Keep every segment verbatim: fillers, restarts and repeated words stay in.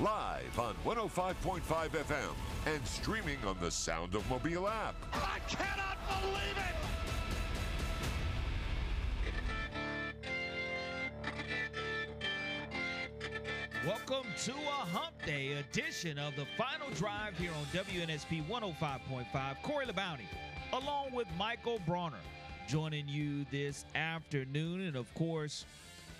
live on one oh five point five F M and streaming on the Sound of Mobile app. I cannot believe it. Welcome to a hump day edition of the Final Drive here on W N S P one oh five point five. Corey Labountie, along with Michael Bronner, joining you this afternoon. And, of course,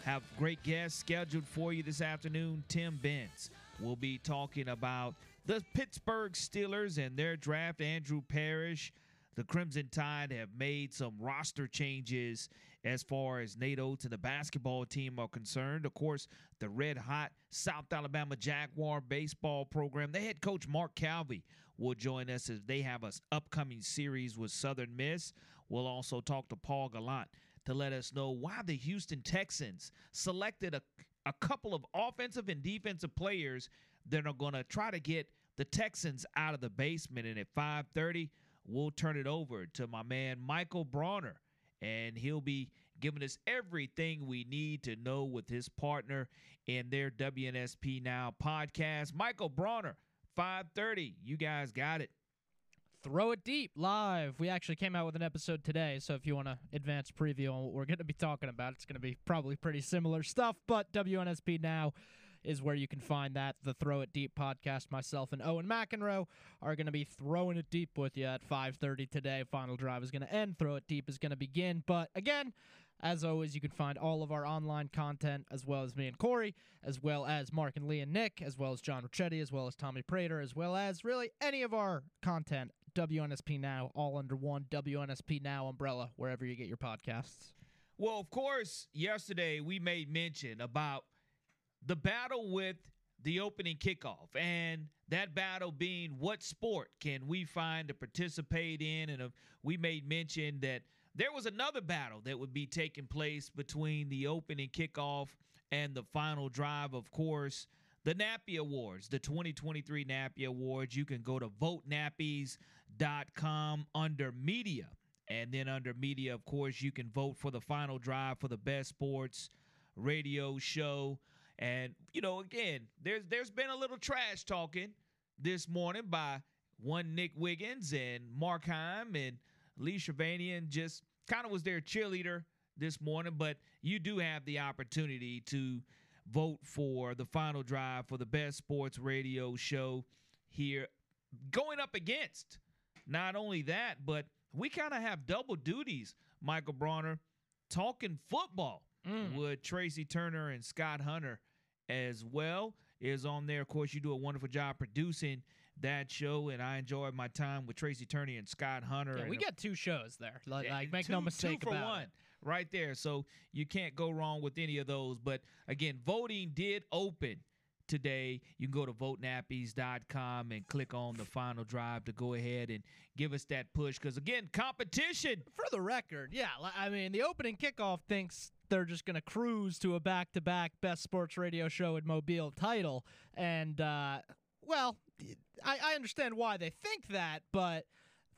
have great guests scheduled for you this afternoon. Tim Benz will be talking about the Pittsburgh Steelers and their draft. Andrew Parrish, the Crimson Tide have made some roster changes as far as Nate Oates and the basketball team are concerned. Of course, the red-hot South Alabama Jaguar baseball program, their head coach Mark Calvey will join us as they have an upcoming series with Southern Miss. We'll also talk to Paul Gallant to let us know why the Houston Texans selected a, a couple of offensive and defensive players that are going to try to get the Texans out of the basement. And at five thirty, we'll turn it over to my man Michael Bronner, and he'll be giving us everything we need to know with his partner in their W N S P Now podcast. Michael Bronner, five thirty. You guys got it. Throw it deep live. We actually came out with an episode today, so if you want to advance preview on what we're going to be talking about, it's going to be probably pretty similar stuff, but W N S P Now is where you can find that. The Throw It Deep podcast, myself and Owen McEnroe are going to be throwing it deep with you at five thirty today. Final Drive is going to end. Throw It Deep is going to begin. But again, as always, you can find all of our online content, as well as me and Corey, as well as Mark and Lee and Nick, as well as John Ricchetti, as well as Tommy Prater, as well as really any of our content. W N S P Now, all under one W N S P Now umbrella, wherever you get your podcasts. Well, of course, yesterday we made mention about the battle with the opening kickoff, and that battle being what sport can we find to participate in. And uh, we made mention that there was another battle that would be taking place between the opening kickoff and the Final Drive, of course, the Nappy Awards, the twenty twenty-three Nappy Awards. You can go to vote nappies dot com under media, and then under media, of course, you can vote for the Final Drive for the best sports radio show. And, you know, again, there's there's been a little trash talking this morning by one Nick Wiggins and Mark Heim, and Lee Shervanian just kind of was their cheerleader this morning. But you do have the opportunity to vote for the Final Drive for the best sports radio show here, going up against not only that, but we kind of have double duties, Michael Bronner, talking football mm. with Tracy Turner and Scott Hunter as well is on there. Of course, you do a wonderful job producing that show, and I enjoyed my time with Tracy Turner and Scott Hunter. Yeah, and we got two shows there. Like, like make two, no mistake about it. Two for one it. Right there. So you can't go wrong with any of those. But, again, voting did open today. You can go to vote nappies dot com and click on the Final Drive to go ahead and give us that push. Because, again, competition. For the record, yeah. I mean, the opening kickoff thinks they're just going to cruise to a back-to-back best sports radio show at Mobile title. And, uh, well, I, I understand why they think that, but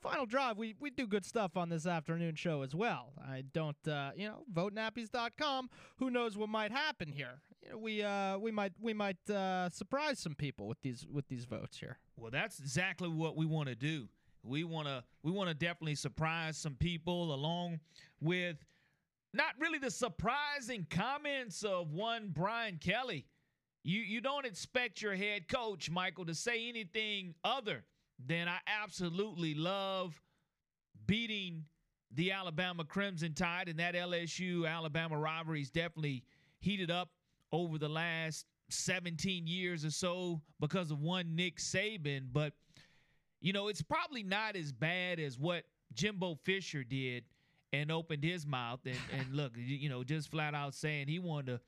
Final Drive, we, we do good stuff on this afternoon show as well. I don't, uh, you know, vote nappies dot com. Who knows what might happen here? You know, we uh we might we might uh, surprise some people with these with these votes here. Well, that's exactly what we want to do. We wanna we wanna definitely surprise some people, along with not really the surprising comments of one Brian Kelly. You you don't expect your head coach, Michael, to say anything other than I absolutely love beating the Alabama Crimson Tide, and that L S U-Alabama rivalry's definitely heated up over the last seventeen years or so because of one Nick Saban. But, you know, it's probably not as bad as what Jimbo Fisher did and opened his mouth and, and look, you know, just flat out saying he wanted to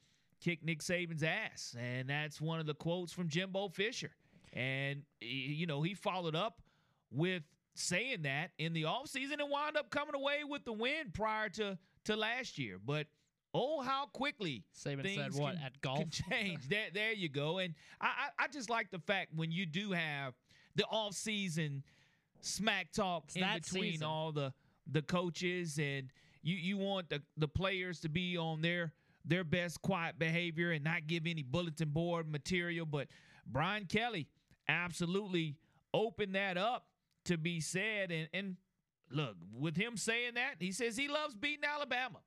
kick Nick Saban's ass. And that's one of the quotes from Jimbo Fisher. And, you know, he followed up with saying that in the offseason and wound up coming away with the win prior to, to last year. But oh, how quickly Saban things said what, can, at golf? can change. there, there you go. And I, I, I just like the fact when you do have the offseason smack talk it's in between season. all the, the coaches, and you, you want the, the players to be on their, their best quiet behavior and not give any bulletin board material. But Brian Kelly absolutely opened that up to be said. And, and look, with him saying that, he says he loves beating Alabama.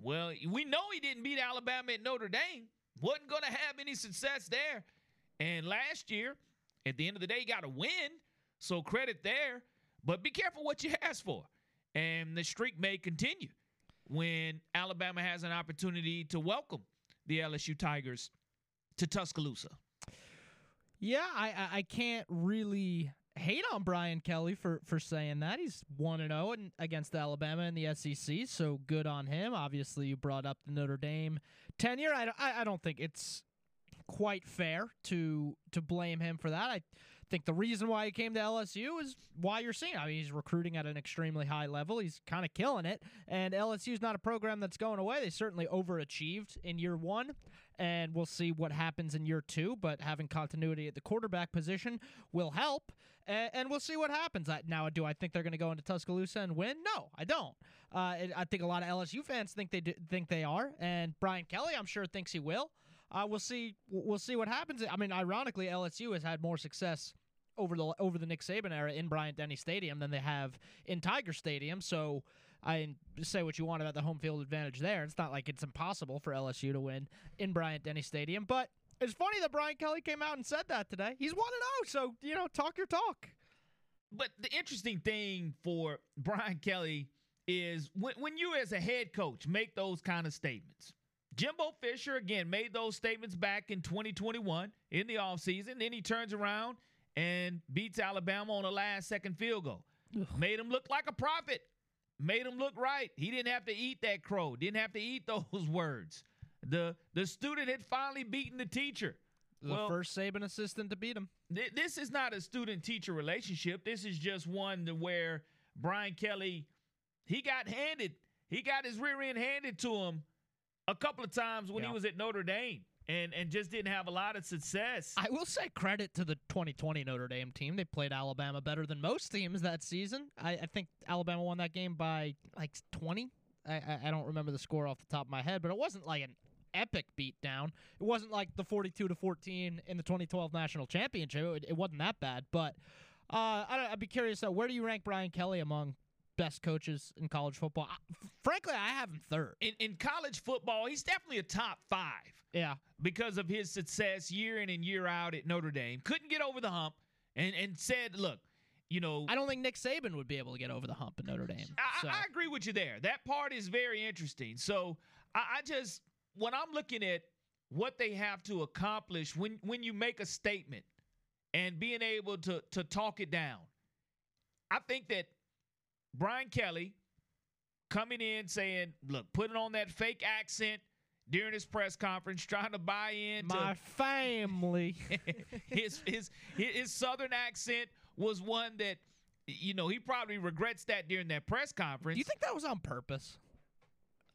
Well, we know he didn't beat Alabama at Notre Dame. Wasn't going to have any success there. And last year, at the end of the day, he got a win. So credit there. But be careful what you ask for. And the streak may continue when Alabama has an opportunity to welcome the L S U Tigers to Tuscaloosa. Yeah, I, I can't really hate on Brian Kelly for, for saying that. He's one and oh against Alabama in the S E C, so good on him. Obviously, you brought up the Notre Dame tenure. I, I, I don't think it's quite fair to to blame him for that. I think the reason why he came to L S U is why you're seeing. I mean, he's recruiting at an extremely high level. He's kind of killing it, and L S U's not a program that's going away. They certainly overachieved in year one, and we'll see what happens in year two, but having continuity at the quarterback position will help. And we'll see what happens. Now, do I think they're going to go into Tuscaloosa and win? No, I don't. Uh, I think a lot of L S U fans think they do, think they are, and Brian Kelly, I'm sure, thinks he will. Uh, we'll see. We'll see what happens. I mean, ironically, L S U has had more success over the over the Nick Saban era in Bryant-Denny Stadium than they have in Tiger Stadium. So, I say what you want about the home field advantage there. It's not like it's impossible for L S U to win in Bryant-Denny Stadium, but it's funny that Brian Kelly came out and said that today. He's one and oh, so, you know, talk your talk. But the interesting thing for Brian Kelly is when, when you as a head coach make those kind of statements. Jimbo Fisher, again, made those statements back in twenty twenty-one in the offseason. Then he turns around and beats Alabama on a last-second field goal. Ugh. Made him look like a prophet. Made him look right. He didn't have to eat that crow. Didn't have to eat those words. The the student had finally beaten the teacher. The well, first Saban assistant to beat him. Th- this is not a student-teacher relationship. This is just one to where Brian Kelly, he got handed. He got his rear end handed to him a couple of times when yeah. he was at Notre Dame and, and just didn't have a lot of success. I will say credit to the twenty twenty Notre Dame team. They played Alabama better than most teams that season. I, I think Alabama won that game by like twenty. I, I don't remember the score off the top of my head, but it wasn't like an epic beatdown. It wasn't like the forty-two to fourteen in the twenty twelve National Championship. It, it wasn't that bad. But uh, I don't, I'd be curious, though, where do you rank Brian Kelly among best coaches in college football? I, frankly, I have him third. In, in college football, he's definitely a top five. Yeah. Because of his success year in and year out at Notre Dame. Couldn't get over the hump and, and said, look, you know, I don't think Nick Saban would be able to get over the hump in Notre Dame. So. I, I agree with you there. That part is very interesting. So I, I just, when I'm looking at what they have to accomplish when, when you make a statement and being able to, to talk it down, I think that Brian Kelly coming in saying, look, putting on that fake accent during his press conference, trying to buy in my to family. his, his, his Southern accent was one that, you know, he probably regrets that during that press conference. Do you think that was on purpose?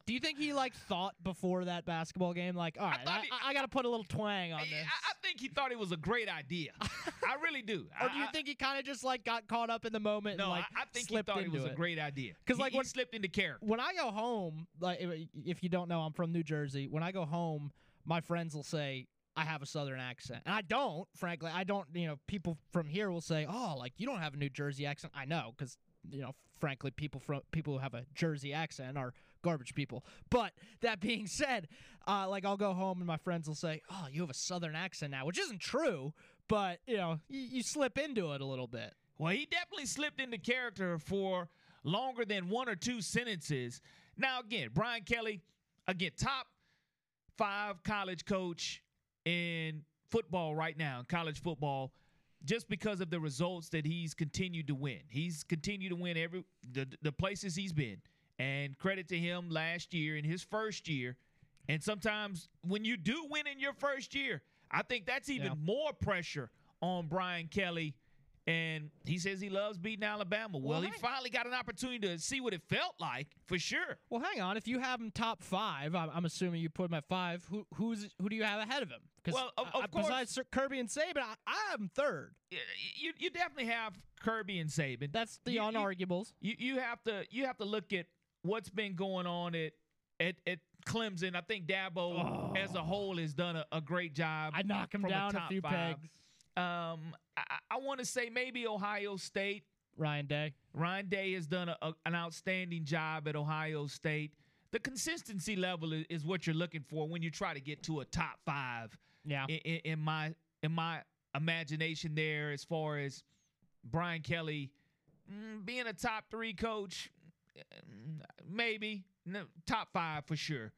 Do you think he, like, thought before that basketball game, like, all right, I, I, I, I got to put a little twang on I, this? I, I think he thought it was a great idea. I really do. Or do you I, think he kind of just, like, got caught up in the moment no, and, like, I, I think slipped he thought it was it. a great idea. Because, like, when he slipped into character. When I go home, like, if you don't know, I'm from New Jersey. When I go home, my friends will say, I have a Southern accent. And I don't, frankly. I don't, you know, people from here will say, oh, like, you don't have a New Jersey accent. I know, because, you know, frankly, people from people who have a Jersey accent are garbage people. But that being said, uh, like, I'll go home and my friends will say, oh, you have a Southern accent now, which isn't true, but, you know, you, you slip into it a little bit. Well, he definitely slipped into character for longer than one or two sentences. Now, again, Brian Kelly, again, top five college coach in football right now, in college football, just because of the results that he's continued to win. He's continued to win every the, the places he's been. And credit to him last year in his first year. And sometimes when you do win in your first year, I think that's even yeah. more pressure on Brian Kelly And he says he loves beating Alabama. Well, well he finally got an opportunity to see what it felt like, for sure. Well, hang on. If you have him top five, I'm, I'm assuming you put him at five, who who's who do you have ahead of him? Well, of, of I, course. Besides Kirby and Saban, I, I have him third. You, you definitely have Kirby and Saban. That's the you, unarguables. You, you, have to, you have to look at what's been going on at, at, at Clemson. I think Dabo, oh. as a whole, has done a, a great job. I knock him down a, a few five. pegs. Um, I, I want to say maybe Ohio State. Ryan Day. Ryan Day has done a, a, an outstanding job at Ohio State. The consistency level is, is what you're looking for when you try to get to a top five. Yeah. In, in my in my imagination, there as far as Brian Kelly mm, being a top three coach, maybe no, top five for sure.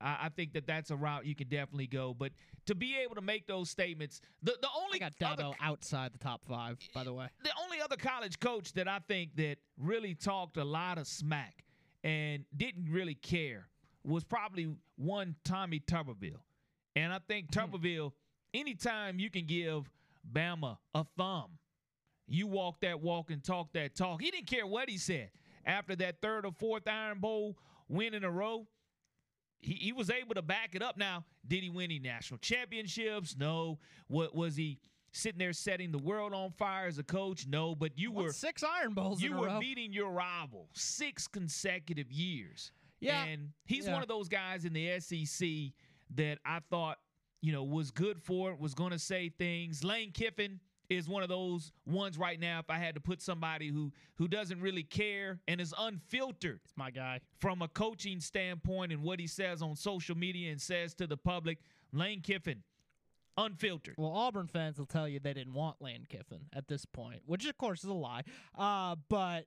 I think that that's a route you can definitely go. But to be able to make those statements, the, the only I got Dabo outside the top five, by the way. The only other college coach that I think that really talked a lot of smack and didn't really care was probably one Tommy Tuberville. And I think Tuberville, hmm. anytime you can give Bama a thumb, you walk that walk and talk that talk. He didn't care what he said. After that third or fourth Iron Bowl win in a row, He, he was able to back it up. Now, did he win any national championships? No. What was he sitting there setting the world on fire as a coach? No. But you won were six Iron Bowls. You in a were row. beating your rival six consecutive years. Yeah, and he's yeah. one of those guys in the S E C that I thought you know was good for it. Was going to say things. Lane Kiffin is one of those ones right now. If I had to put somebody who who doesn't really care and is unfiltered, it's my guy from a coaching standpoint and what he says on social media and says to the public, Lane Kiffin, unfiltered. Well, Auburn fans will tell you they didn't want Lane Kiffin at this point, which of course is a lie. Uh, but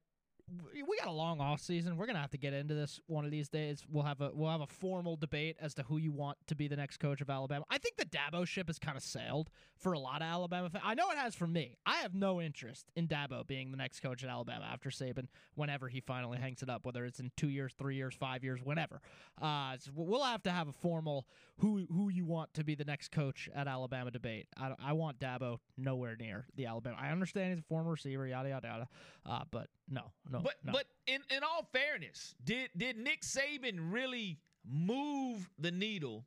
we got a long off season. We're gonna have to get into this one of these days. We'll have a we'll have a formal debate as to who you want to be the next coach of Alabama. I think the Dabo ship has kind of sailed for a lot of Alabama fans. I know it has for me. I have no interest in Dabo being the next coach at Alabama after Saban, whenever he finally hangs it up, whether it's in two years, three years, five years, whenever. Uh, so we'll have to have a formal who who you want to be the next coach at Alabama debate. I, I want Dabo nowhere near the Alabama. I understand he's a former receiver, yada yada yada, uh, but no, no. But no. but in, in all fairness, did did Nick Saban really move the needle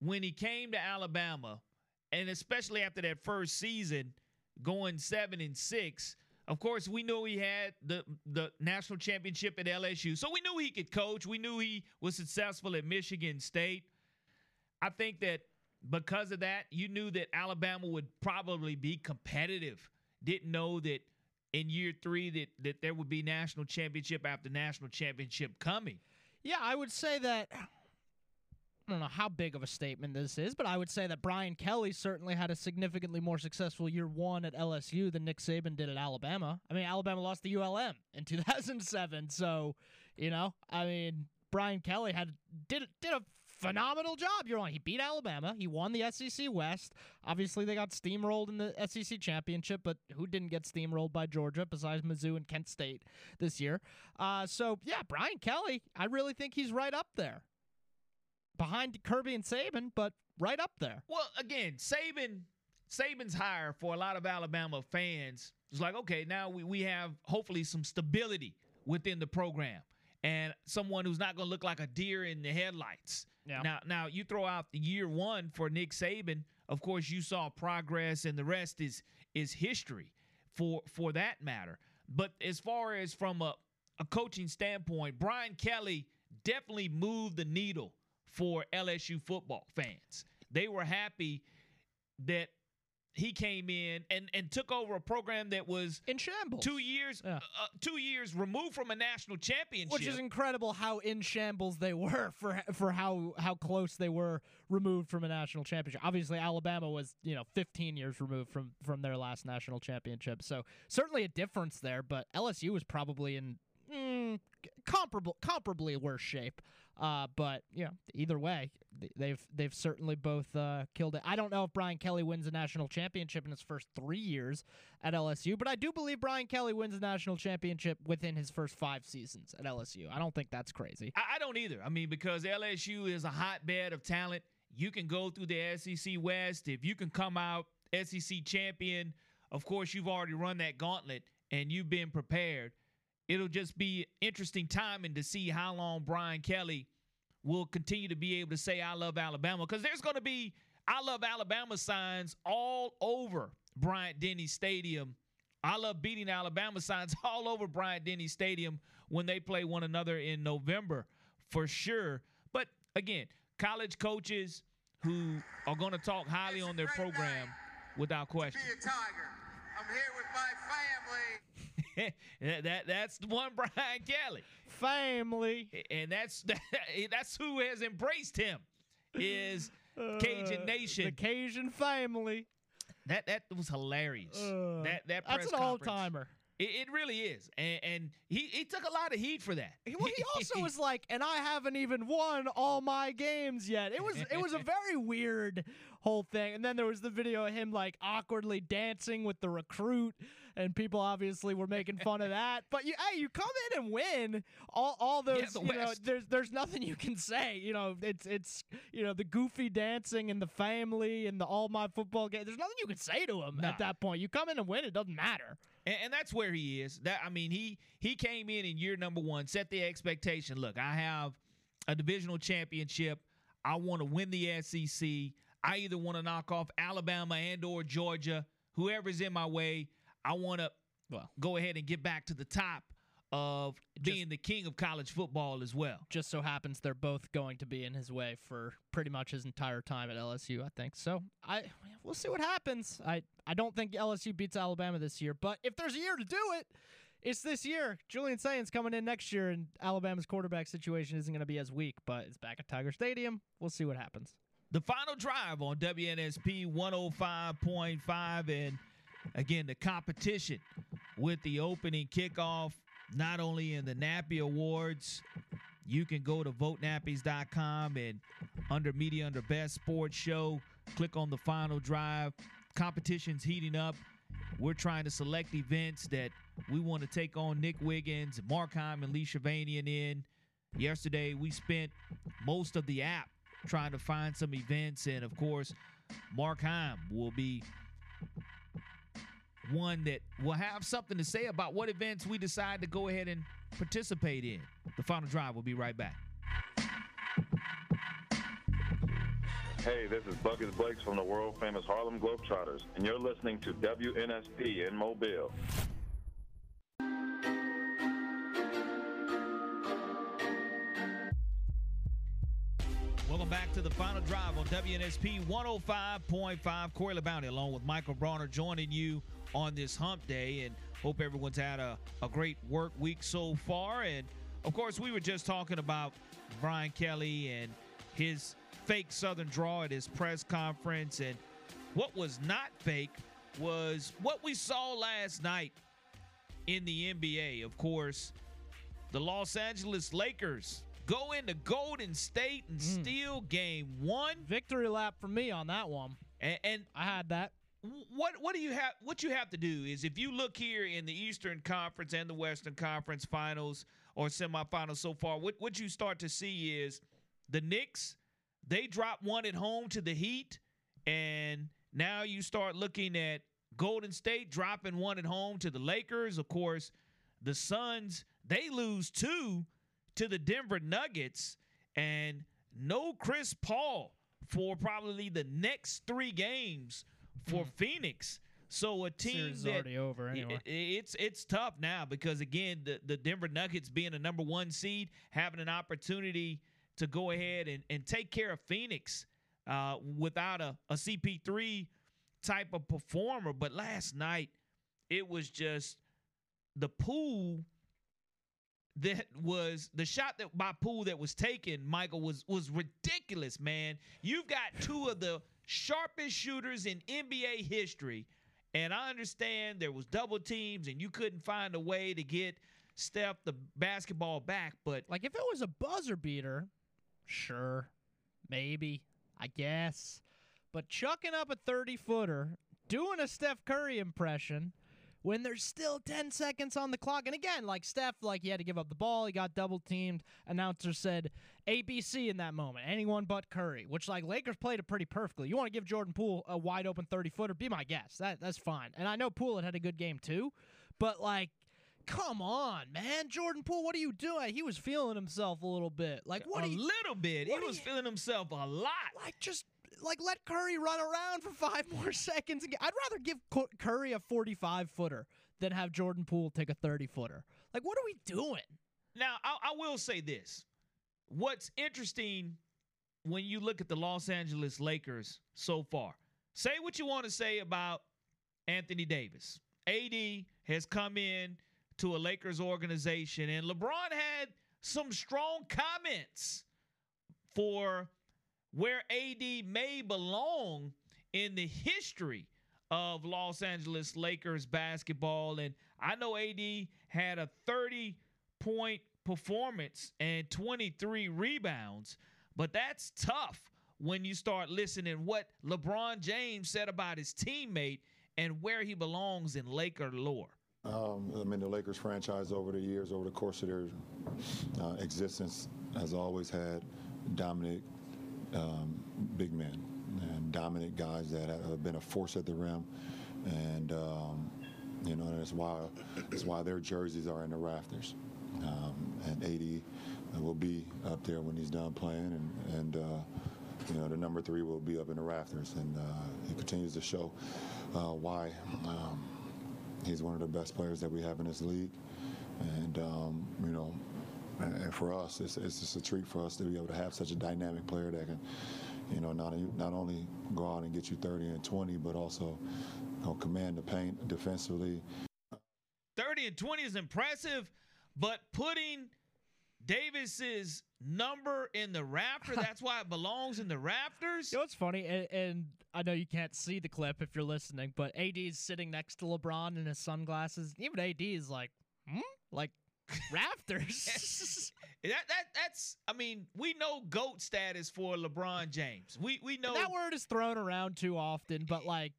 when he came to Alabama, and especially after that first season, going seven and six? Of course, we knew he had the the national championship at L S U, so we knew he could coach. We knew he was successful at Michigan State. I think that because of that, you knew that Alabama would probably be competitive. Didn't know that in year three that, that there would be national championship after national championship coming. Yeah, I would say that, I don't know how big of a statement this is, but I would say that Brian Kelly certainly had a significantly more successful year one at L S U than Nick Saban did at Alabama. I mean, Alabama lost to U L M in two thousand seven, so, you know, I mean, Brian Kelly had did did a phenomenal job. You're on. He beat Alabama. He won the S E C West. Obviously, they got steamrolled in the S E C Championship, but who didn't get steamrolled by Georgia besides Mizzou and Kent State this year? Uh, so, yeah, Brian Kelly, I really think he's right up there. Behind Kirby and Saban, but right up there. Well, again, Saban, Saban's hire for a lot of Alabama fans. It's like, okay, now we, we have hopefully some stability within the program and someone who's not going to look like a deer in the headlights. Yeah. Now, now you throw out the year one for Nick Saban. Of course, you saw progress, and the rest is is history, for for that matter. But as far as from a, a coaching standpoint, Brian Kelly definitely moved the needle for L S U football fans. They were happy that he came in and and took over a program that was in shambles. Two years, yeah. uh, two years removed from a national championship, which is incredible how in shambles they were for for how how close they were removed from a national championship. Obviously, Alabama was you know fifteen years removed from from their last national championship, so certainly a difference there. But L S U was probably in mm, comparable, comparably worse shape. Uh, but you know, either way, they've they've certainly both uh, killed it. I don't know if Brian Kelly wins a national championship in his first three years at L S U, but I do believe Brian Kelly wins a national championship within his first five seasons at L S U. I don't think that's crazy. I, I don't either. I mean, because L S U is a hotbed of talent. You can go through the S E C West if you can come out S E C champion. Of course, you've already run that gauntlet and you've been prepared. It'll just be interesting timing to see how long Brian Kelly will continue to be able to say, I love Alabama, because there's going to be I love Alabama signs all over Bryant-Denny Stadium. I love beating Alabama signs all over Bryant-Denny Stadium when they play one another in November for sure. But again, college coaches who are going to talk highly it's on their program without question. Be a Tiger. I'm here with my family. that that's one Brian Kelly. Family. And that's that, that's who has embraced him is uh, Cajun Nation. The Cajun family. That that was hilarious. Uh, that that press that's an old timer. It, it really is, and, and he he took a lot of heat for that. Well, he also was like, and I haven't even won all my games yet. It was it was a very weird whole thing. And then there was the video of him like awkwardly dancing with the recruit, and people obviously were making fun of that. But you hey, you come in and win all all those. Yeah, the you West. know, there's there's nothing you can say. You know, it's it's you know the goofy dancing and the family and the all my football game. There's nothing you can say to him nah. at that point. You come in and win. It doesn't matter. And, and that's where he is. That I mean, he he came in in year number one, set the expectation. Look, I have a divisional championship. I want to win the S E C. I either want to knock off Alabama and or Georgia, whoever's in my way. I want to well, go ahead and get back to the top of just, being the king of college football as well. Just so happens they're both going to be in his way for pretty much his entire time at L S U, I think. So I we'll see what happens. I, I don't think L S U beats Alabama this year, but if there's a year to do it, it's this year. Julian Saint's coming in next year, and Alabama's quarterback situation isn't going to be as weak, but it's back at Tiger Stadium. We'll see what happens. The final drive on W N S P one oh five point five, and again, the competition with the opening kickoff, not only in the Nappy Awards. You can go to vote nappies dot com and under media, under best sports show, click on the final drive. Competition's heating up. We're trying to select events that we want to take on Nick Wiggins, Markheim, and Lee Shervanian in. Yesterday, we spent most of the app trying to find some events, and of course, Markheim will be one that will have something to say about what events we decide to go ahead and participate in. The final drive will be right back. Hey, this is Buckets Blakes from the world-famous Harlem Globetrotters, and you're listening to W N S P in Mobile. Welcome back to the final drive on W N S P one oh five point five. Corey Labounty along with Michael Brawner joining you on this hump day, and hope everyone's had a, a great work week so far. And, of course, we were just talking about Brian Kelly and his fake Southern draw at his press conference, and what was not fake was what we saw last night in the N B A. Of course, the Los Angeles Lakers go into Golden State and mm. steal game one. Victory lap for me on that one, and, and I had that. What what do you have? What you have to do is, if you look here in the Eastern Conference and the Western Conference finals or semifinals so far, what what you start to see is the Knicks. They dropped one at home to the Heat, and now you start looking at Golden State dropping one at home to the Lakers. Of course, the Suns, they lose two to the Denver Nuggets, and no Chris Paul for probably the next three games for Phoenix. So a team series that, already over anyway. It's it's tough now because, again, the, the Denver Nuggets being a number one seed, having an opportunity to go ahead and, and take care of Phoenix uh, without a, a C P three type of performer. But last night, it was just the pool that was the shot that by Poole that was taken, Michael, was was ridiculous, man. You've got two of the sharpest shooters in N B A history, and I understand there was double teams and you couldn't find a way to get Steph the basketball back, but like if it was a buzzer beater, sure, maybe, I guess, but chucking up a thirty-footer, doing a Steph Curry impression when there's still ten seconds on the clock. And again, like Steph, like he had to give up the ball. He got double teamed. Announcer said A B C in that moment. Anyone but Curry, which like Lakers played it pretty perfectly. You want to give Jordan Poole a wide open thirty footer, be my guest. That that's fine. And I know Poole had had a good game too, but like, come on, man. Jordan Poole, what are you doing? He was feeling himself a little bit. Like what? A you, little bit. He was you, feeling himself a lot. Like just like let Curry run around for five more seconds. And get, I'd rather give Curry a forty-five footer than have Jordan Poole take a thirty footer. Like what are we doing? Now, I, I will say this. What's interesting when you look at the Los Angeles Lakers so far, say what you want to say about Anthony Davis. A D has come in to a Lakers organization, and LeBron had some strong comments for where A D may belong in the history of Los Angeles Lakers basketball. And I know A D had a thirty point performance and twenty-three rebounds, but that's tough when you start listening what LeBron James said about his teammate and where he belongs in Laker lore. Um, I mean, the Lakers franchise over the years, over the course of their uh, existence, has always had dominant um, big men and dominant guys that have been a force at the rim. And, um, you know, that's why, that's why their jerseys are in the rafters. Um, and A D will be up there when he's done playing. And, and uh, you know, the number three will be up in the rafters. And uh, it continues to show uh, why. Um, He's one of the best players that we have in this league, and um, you know, and for us, it's, it's just a treat for us to be able to have such a dynamic player that can, you know, not not only go out and get you thirty and twenty, but also, you know, command the paint defensively. thirty and twenty is impressive, but putting Davis's number in the rafter, that's why it belongs in the rafters. You know, it's funny, and, and I know you can't see the clip if you're listening, but A D's sitting next to LeBron in his sunglasses. Even A D is like, hmm? Like, rafters? that, that That's, I mean, we know GOAT status for LeBron James. We, we know. And that word is thrown around too often, but like,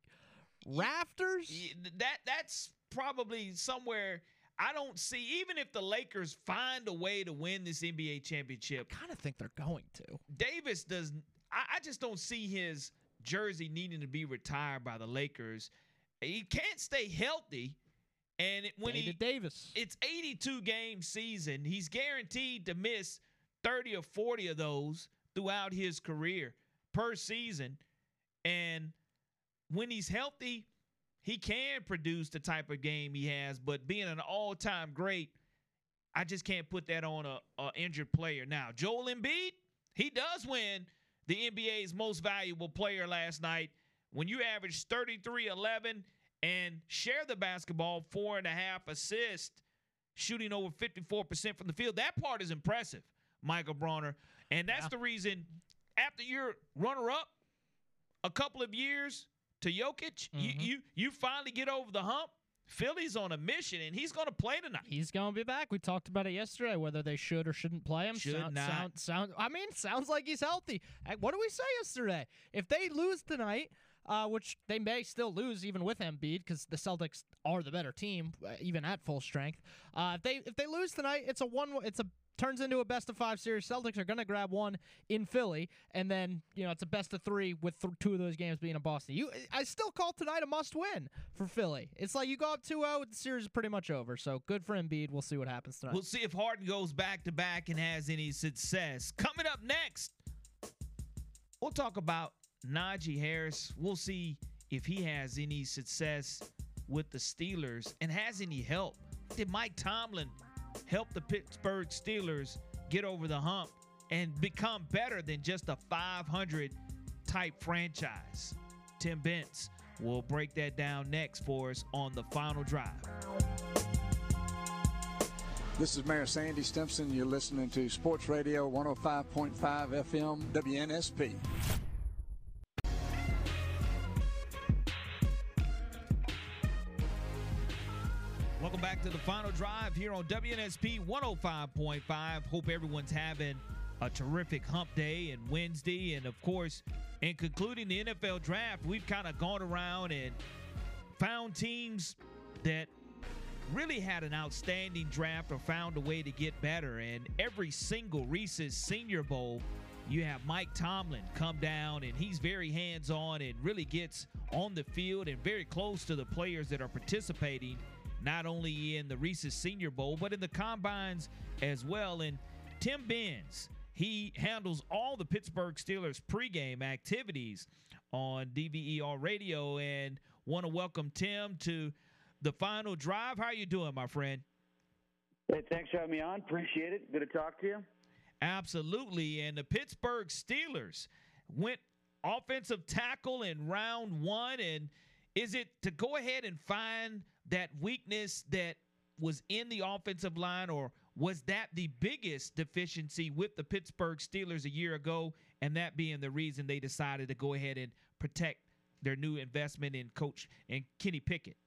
rafters? That That's probably somewhere. I don't see, even if the Lakers find a way to win this N B A championship, I kind of think they're going to. Davis does. I, I just don't see his jersey needing to be retired by the Lakers. He can't stay healthy, and it, when David he Davis, it's eighty-two game season. He's guaranteed to miss thirty or forty of those throughout his career per season, and when he's healthy, he can produce the type of game he has, but being an all-time great, I just can't put that on a, a injured player. Now, Joel Embiid, he does win the N B A's most valuable player last night. When you average thirty-three eleven and share the basketball, four and a half assists, shooting over fifty-four percent from the field, that part is impressive, Michael Brawner. And that's yeah. the reason after you're runner-up a couple of years to Jokic, mm-hmm. you, you you finally get over the hump. Philly's on a mission, and he's going to play tonight. He's going to be back. We talked about it yesterday, whether they should or shouldn't play him. Should sound, not. Sound, sound, I mean, sounds like he's healthy. What did we say yesterday? If they lose tonight, uh, which they may still lose even with Embiid because the Celtics are the better team, uh, even at full strength. Uh, if they if they lose tonight, it's a one. It's a turns into a best-of-five series. Celtics are going to grab one in Philly, and then, you know, it's a best-of-three with th two of those games being in Boston. You, I still call tonight a must-win for Philly. It's like you go up two oh, the series is pretty much over. So good for Embiid. We'll see what happens tonight. We'll see if Harden goes back-to-back and has any success. Coming up next, we'll talk about Najee Harris. We'll see if he has any success with the Steelers and has any help. Did Mike Tomlin help the Pittsburgh Steelers get over the hump and become better than just a five hundred type franchise? Tim Bentz will break that down next for us on The Final Drive. This is Mayor Sandy Stimson. You're listening to Sports Radio one oh five point five F M W N S P. Back to The Final Drive here on W N S P one oh five point five. Hope everyone's having a terrific hump day and Wednesday. And, of course, in concluding the N F L draft, we've kind of gone around and found teams that really had an outstanding draft or found a way to get better. And every single Reese's Senior Bowl, you have Mike Tomlin come down, and he's very hands-on and really gets on the field and very close to the players that are participating, not only in the Reese's Senior Bowl, but in the combines as well. And Tim Benz, he handles all the Pittsburgh Steelers pregame activities on D V E R Radio, and want to welcome Tim to the Final Drive. How are you doing, my friend? Hey, thanks for having me on. Appreciate it. Good to talk to you. Absolutely. And the Pittsburgh Steelers went offensive tackle in round one. And is it to go ahead and find that weakness that was in the offensive line, or was that the biggest deficiency with the Pittsburgh Steelers a year ago, and that being the reason they decided to go ahead and protect their new investment in coach and Kenny Pickett?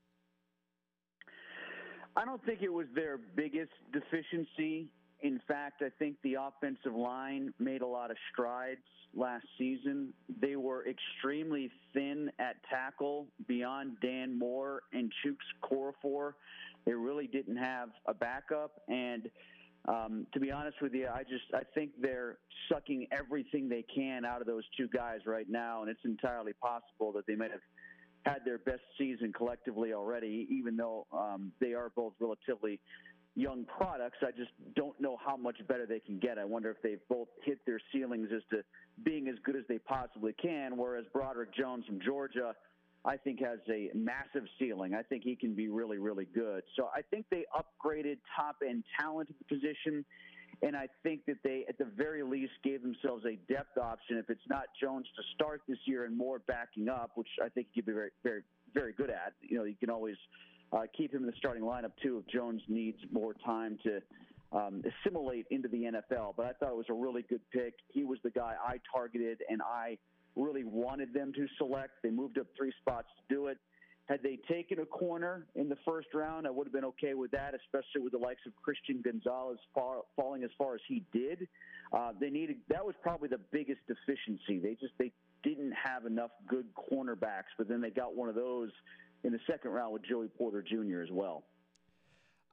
I don't think it was their biggest deficiency. In fact, I think the offensive line made a lot of strides last season. They were extremely thin at tackle beyond Dan Moore and Chuks Korafor. They really didn't have a backup. And um, to be honest with you, I just I think they're sucking everything they can out of those two guys right now, and it's entirely possible that they might have had their best season collectively already, even though um, they are both relatively young products. I just don't know how much better they can get. I wonder if they've both hit their ceilings as to being as good as they possibly can, whereas Broderick Jones from Georgia, I think, has a massive ceiling. I think he can be really, really good. So I think they upgraded top-end talent at the position, and I think that they, at the very least, gave themselves a depth option. If it's not Jones to start this year and Moore backing up, which I think he could be very, very, very good at, you know, you can always – Uh, keep him in the starting lineup, too, if Jones needs more time to um, assimilate into the N F L. But I thought it was a really good pick. He was the guy I targeted, and I really wanted them to select. They moved up three spots to do it. Had they taken a corner in the first round, I would have been okay with that, especially with the likes of Christian Gonzalez far, falling as far as he did. Uh, they needed that was probably the biggest deficiency. They just they didn't have enough good cornerbacks, but then they got one of those in the second round with Joey Porter Junior as well.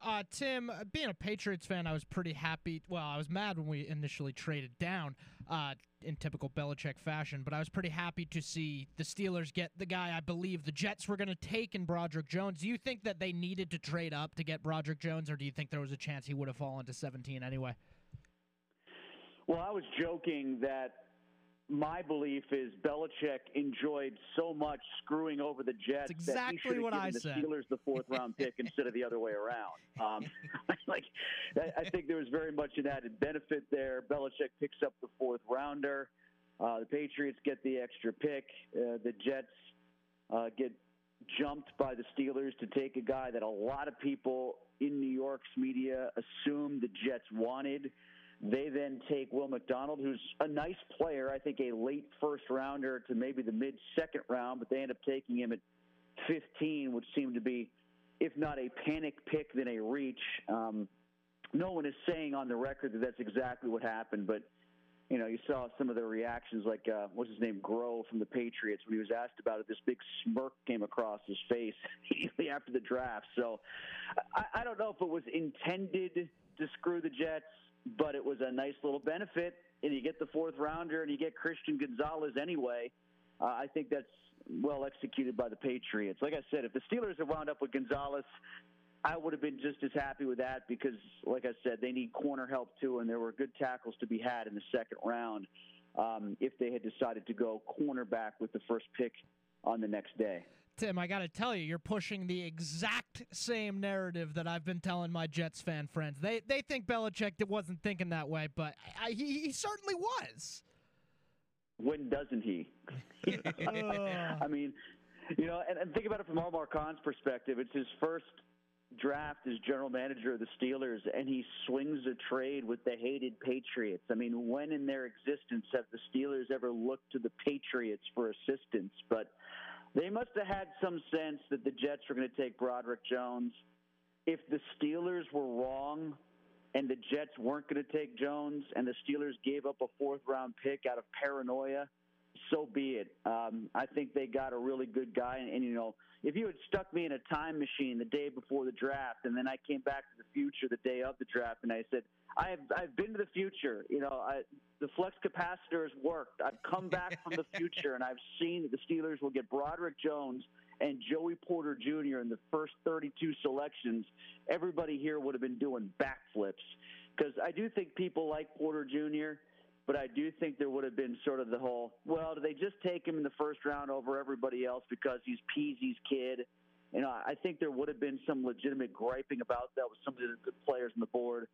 Uh, Tim, being a Patriots fan, I was pretty happy. Well, I was mad when we initially traded down uh, in typical Belichick fashion, but I was pretty happy to see the Steelers get the guy I believe the Jets were going to take in Broderick Jones. Do you think that they needed to trade up to get Broderick Jones, or do you think there was a chance he would have fallen to seventeen anyway? Well, I was joking that my belief is Belichick enjoyed so much screwing over the Jets exactly that he should have what given I the said. Steelers the fourth-round pick instead of the other way around. Um, like, I think there was very much an added benefit there. Belichick picks up the fourth-rounder. Uh, the Patriots get the extra pick. Uh, the Jets uh, get jumped by the Steelers to take a guy that a lot of people in New York's media assumed the Jets wanted. They then take Will McDonald, who's a nice player, I think a late first-rounder to maybe the mid-second round, but they end up taking him at fifteen, which seemed to be, if not a panic pick, then a reach. Um, no one is saying on the record that that's exactly what happened, but, you know, you saw some of the reactions like, uh, what's his name, Grohl from the Patriots. When he was asked about it, this big smirk came across his face immediately after the draft. So I, I don't know if it was intended to screw the Jets, but it was a nice little benefit, and you get the fourth rounder, and you get Christian Gonzalez anyway. Uh, I think that's well executed by the Patriots. Like I said, if the Steelers had wound up with Gonzalez, I would have been just as happy with that because, like I said, they need corner help too, and there were good tackles to be had in the second round um, if they had decided to go cornerback with the first pick on the next day. Tim, I got to tell you, you're pushing the exact same narrative that I've been telling my Jets fan friends. They they think Belichick wasn't thinking that way, but I, I, he, he certainly was. When doesn't he? I mean, you know, and, and think about it from Omar Khan's perspective. It's his first draft as general manager of the Steelers, and he swings a trade with the hated Patriots. I mean, when in their existence have the Steelers ever looked to the Patriots for assistance? But they must have had some sense that the Jets were going to take Broderick Jones. If the Steelers were wrong and the Jets weren't going to take Jones and the Steelers gave up a fourth-round pick out of paranoia, so be it. Um, I think they got a really good guy. And, and, you know, if you had stuck me in a time machine the day before the draft, and then I came back to the future the day of the draft, and I said, I have, I've been to the future. You know, I, the flex capacitor has worked. I've come back from the future, and I've seen that the Steelers will get Broderick Jones and Joey Porter Junior in the first thirty-two selections. Everybody here would have been doing backflips, because I do think people like Porter Junior, but I do think there would have been sort of the whole, well, do they just take him in the first round over everybody else because he's Peasy's kid? You know, I think there would have been some legitimate griping about that with some of the good players on the board.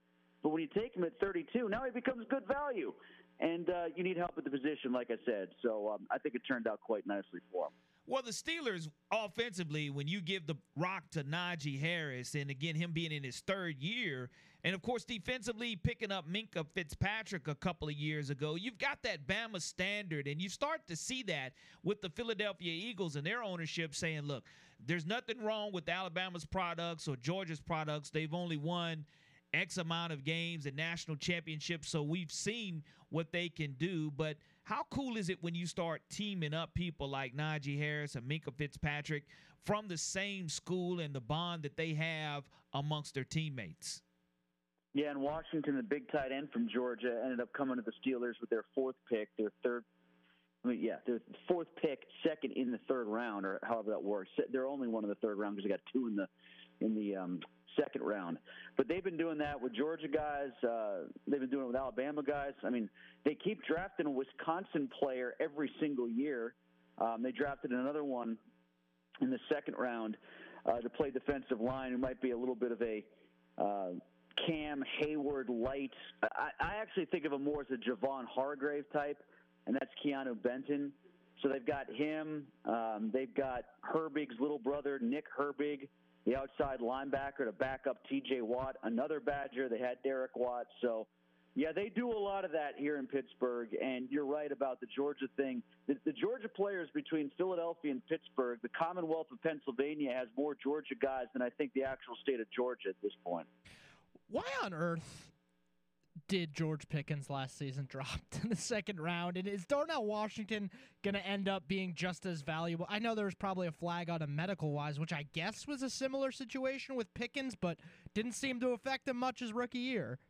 But when you take him at thirty-two, now he becomes good value. And uh, you need help at the position, like I said. So um, I think it turned out quite nicely for him. Well, the Steelers, offensively, when you give the rock to Najee Harris, and again, him being in his third year, and of course, defensively picking up Minkah Fitzpatrick a couple of years ago, you've got that Bama standard, and you start to see that with the Philadelphia Eagles and their ownership saying, look, there's nothing wrong with Alabama's products or Georgia's products. They've only won X amount of games and national championships, so we've seen what they can do. But how cool is it when you start teaming up people like Najee Harris and Minkah Fitzpatrick from the same school and the bond that they have amongst their teammates? Yeah, and Washington, the big tight end from Georgia, ended up coming to the Steelers with their fourth pick, their third I mean, yeah, their fourth pick, second in the third round, or however that works. They're only one in the third round because they got two in the in the um, second round. But they've been doing that with Georgia guys. Uh, they've been doing it with Alabama guys. I mean, they keep drafting a Wisconsin player every single year. Um, they drafted another one in the second round uh, to play defensive line, who might be a little bit of a uh, Cam Hayward light. I, I actually think of him more as a Javon Hargrave type, and that's Keanu Benton. So they've got him. Um, they've got Herbig's little brother, Nick Herbig, the outside linebacker, to back up T J Watt, another Badger. They had Derek Watt. So, yeah, they do a lot of that here in Pittsburgh, and you're right about the Georgia thing. The, the Georgia players between Philadelphia and Pittsburgh, the Commonwealth of Pennsylvania has more Georgia guys than I think the actual state of Georgia at this point. Why on earth did George Pickens last season drop in the second round? And is Darnell Washington going to end up being just as valuable? I know there was probably a flag on him medical-wise, which I guess was a similar situation with Pickens, but didn't seem to affect him much his rookie year.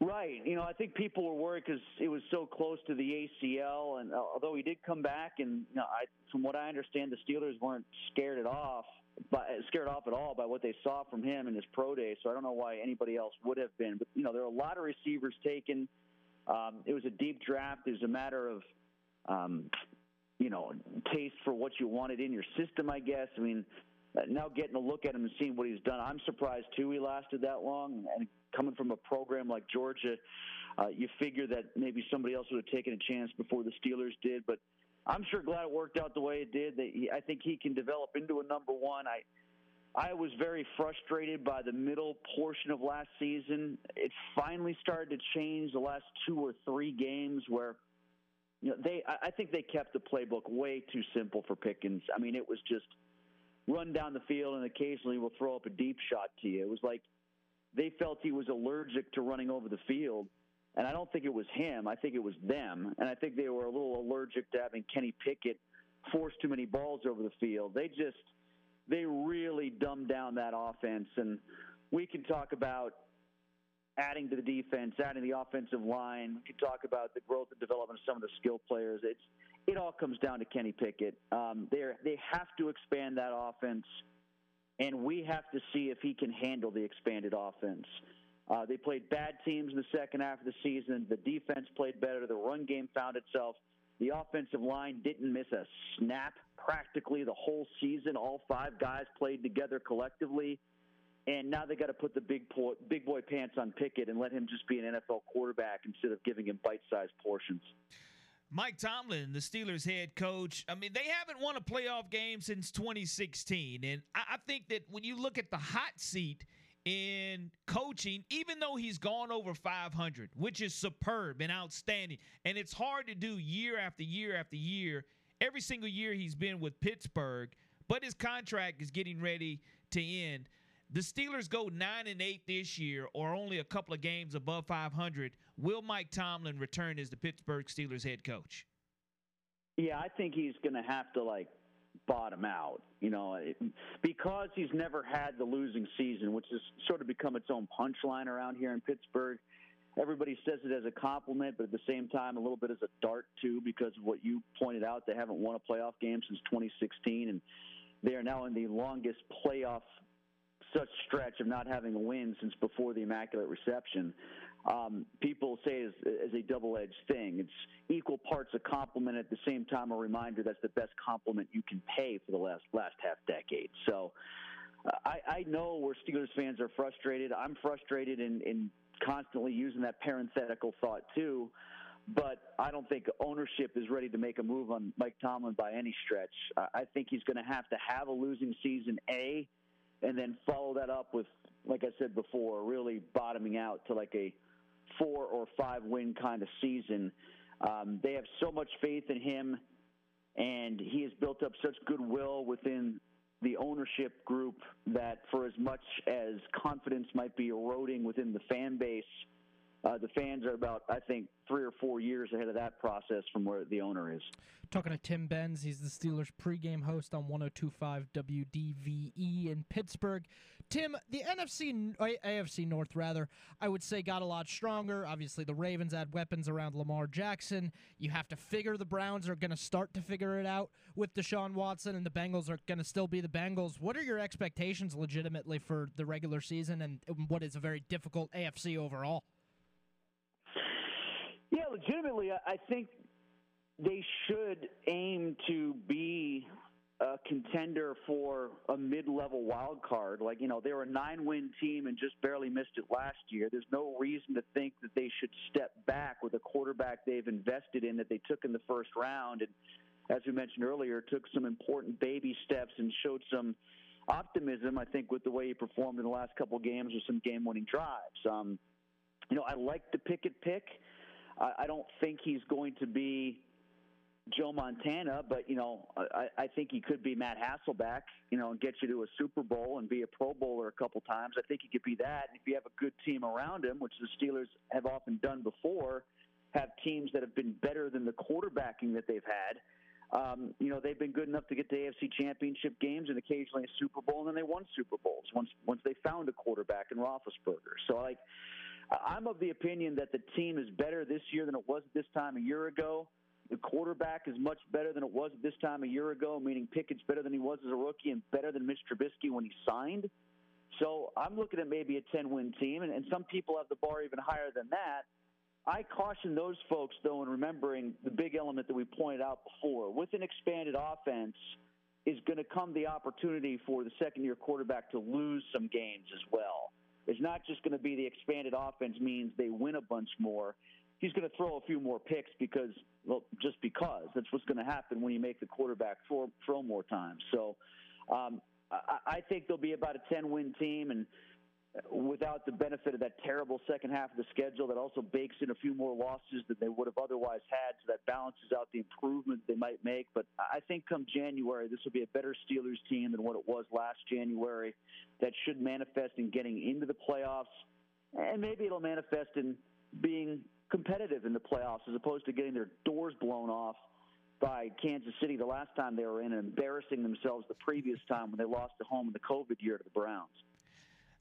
Right. You know, I think people were worried because it was so close to the A C L, and uh, although he did come back, and you know, I, from what I understand, the Steelers weren't scared at off. But scared off at all by what they saw from him in his pro day, so I don't know why anybody else would have been. But, you know, there are a lot of receivers taken. Um, it was a deep draft. It was a matter of, um, you know, taste for what you wanted in your system, I guess. I mean, now getting a look at him and seeing what he's done, I'm surprised, too, he lasted that long. And coming from a program like Georgia, uh, you figure that maybe somebody else would have taken a chance before the Steelers did, but I'm sure glad it worked out the way it did. That he, I think he can develop into a number one. I I was very frustrated by the middle portion of last season. It finally started to change the last two or three games where, you know, they I think they kept the playbook way too simple for Pickens. I mean, it was just run down the field and occasionally we'll throw up a deep shot to you. It was like they felt he was allergic to running over the field. And I don't think it was him. I think it was them. And I think they were a little allergic to having Kenny Pickett force too many balls over the field. They just, they really dumbed down that offense. And we can talk about adding to the defense, adding the offensive line. We can talk about the growth and development of some of the skill players. It's, it all comes down to Kenny Pickett. Um, they're, they have to expand that offense. And we have to see if he can handle the expanded offense. Uh, they played bad teams in the second half of the season. The defense played better. The run game found itself. The offensive line didn't miss a snap practically the whole season. All five guys played together collectively. And now they got to put the big, po- big boy pants on Pickett and let him just be an N F L quarterback instead of giving him bite-sized portions. Mike Tomlin, the Steelers head coach, I mean, they haven't won a playoff game since twenty sixteen. And I, I think that when you look at the hot seat in coaching, even though he's gone over five hundred, which is superb and outstanding, and it's hard to do year after year after year, every single year he's been with Pittsburgh, but his contract is getting ready to end. The Steelers go nine and eight this year, or only a couple of games above five hundred. Will Mike Tomlin return as the Pittsburgh Steelers head coach? Yeah, I think he's going to have to, like, bottom out, you know, it, because he's never had the losing season, which has sort of become its own punchline around here in Pittsburgh. Everybody says it as a compliment, but at the same time, a little bit as a dart, too, because of what you pointed out. They haven't won a playoff game since twenty sixteen, and they are now in the longest playoff such stretch of not having a win since before the Immaculate Reception. Um, people say is is a double-edged thing. It's equal parts a compliment, at the same time a reminder that's the best compliment you can pay for the last last half decade. So uh, I, I know where Steelers fans are frustrated. I'm frustrated in, in constantly using that parenthetical thought too, but I don't think ownership is ready to make a move on Mike Tomlin by any stretch. Uh, I think he's going to have to have a losing season, A, and then follow that up with, like I said before, really bottoming out to like a four or five win kind of season. Um, they have so much faith in him, and he has built up such goodwill within the ownership group that, for as much as confidence might be eroding within the fan base, uh, the fans are about, I think, three or four years ahead of that process from where the owner is. Talking to Tim Benz, he's the Steelers pregame host on one oh two point five W D V E in Pittsburgh. Tim, the N F C, A F C North, rather, I would say got a lot stronger. Obviously, the Ravens add weapons around Lamar Jackson. You have to figure the Browns are going to start to figure it out with Deshaun Watson, and the Bengals are going to still be the Bengals. What are your expectations legitimately for the regular season and what is a very difficult A F C overall? Yeah, legitimately, I think they should aim to be a contender for a mid-level wild card. Like, you know, they were a nine-win team and just barely missed it last year. There's no reason to think that they should step back with a quarterback they've invested in that they took in the first round. And as we mentioned earlier, took some important baby steps and showed some optimism, I think, with the way he performed in the last couple of games with some game-winning drives. Um, you know, I like the Pickett pick. I don't think he's going to be Joe Montana, but, you know, I, I think he could be Matt Hasselbeck, you know, and get you to a Super Bowl and be a Pro Bowler a couple times. I think he could be that. And if you have a good team around him, which the Steelers have often done before, have teams that have been better than the quarterbacking that they've had, um, you know, they've been good enough to get to A F C championship games and occasionally a Super Bowl, and then they won Super Bowls once once they found a quarterback in Roethlisberger. So, like, I'm of the opinion that the team is better this year than it was this time a year ago. The quarterback is much better than it was this time a year ago, meaning Pickett's better than he was as a rookie and better than Mitch Trubisky when he signed. So I'm looking at maybe a ten-win team, and, and some people have the bar even higher than that. I caution those folks, though, in remembering the big element that we pointed out before. With an expanded offense is going to come the opportunity for the second-year quarterback to lose some games as well. It's not just going to be the expanded offense means they win a bunch more. He's going to throw a few more picks because, well, just because. That's what's going to happen when you make the quarterback throw, throw more times. So um, I, I think they'll be about a ten-win team, and without the benefit of that terrible second half of the schedule that also bakes in a few more losses than they would have otherwise had, so that balances out the improvement they might make. But I think come January, this will be a better Steelers team than what it was last January. That should manifest in getting into the playoffs, and maybe it'll manifest in being competitive in the playoffs as opposed to getting their doors blown off by Kansas City the last time they were in and embarrassing themselves the previous time when they lost at home in the COVID year to the Browns.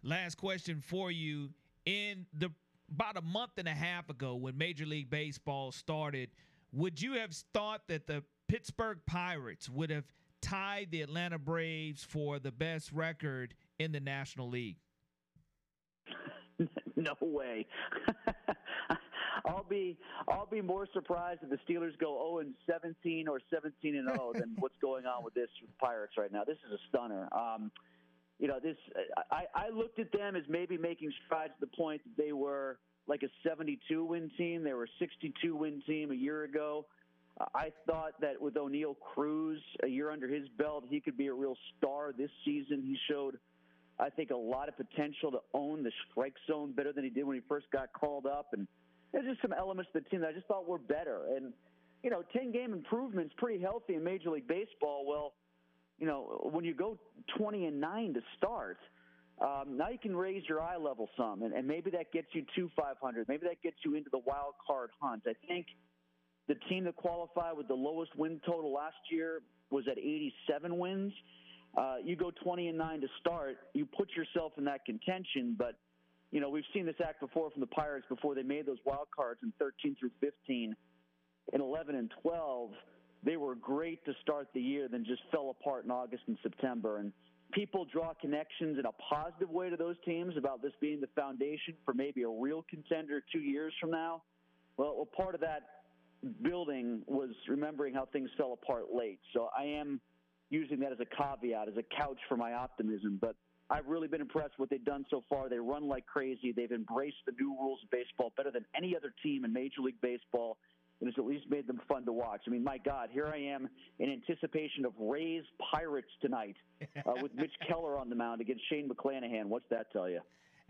Last question for you. In the about a month and a half ago when Major League Baseball started, would you have thought that the Pittsburgh Pirates would have tied the Atlanta Braves for the best record in the National League? No way. I'll be I'll be more surprised if the Steelers go oh and seventeen or seventeen and oh than what's going on with this with Pirates right now. This is a stunner. Um, you know, this I, I looked at them as maybe making strides to the point that they were like a seventy-two win team. They were a sixty-two win team a year ago. I thought that with O'Neill Cruz a year under his belt, he could be a real star this season. He showed, I think, a lot of potential to own the strike zone better than he did when he first got called up. And there's just some elements of the team that I just thought were better. And, you know, ten-game improvement's pretty healthy in Major League Baseball. Well, you know, when you go twenty and nine to start, Um, now you can raise your eye level some, and, and maybe that gets you to five hundred. Maybe that gets you into the wild card hunt. I think the team that qualified with the lowest win total last year was at eighty-seven wins. Uh, you go twenty and nine to start, you put yourself in that contention. But, you know, we've seen this act before from the Pirates before they made those wild cards in thirteen through fifteen and eleven and twelve. They were great to start the year, then just fell apart in August and September. And people draw connections in a positive way to those teams about this being the foundation for maybe a real contender two years from now. Well, well part of that building was remembering how things fell apart late. So I am using that as a caveat, as a couch for my optimism. But I've really been impressed with what they've done so far. They run like crazy. They've embraced the new rules of baseball better than any other team in Major League Baseball, and it's at least made them fun to watch. I mean, my God, here I am in anticipation of Rays Pirates tonight uh, with Mitch Keller on the mound against Shane McClanahan. What's that tell you?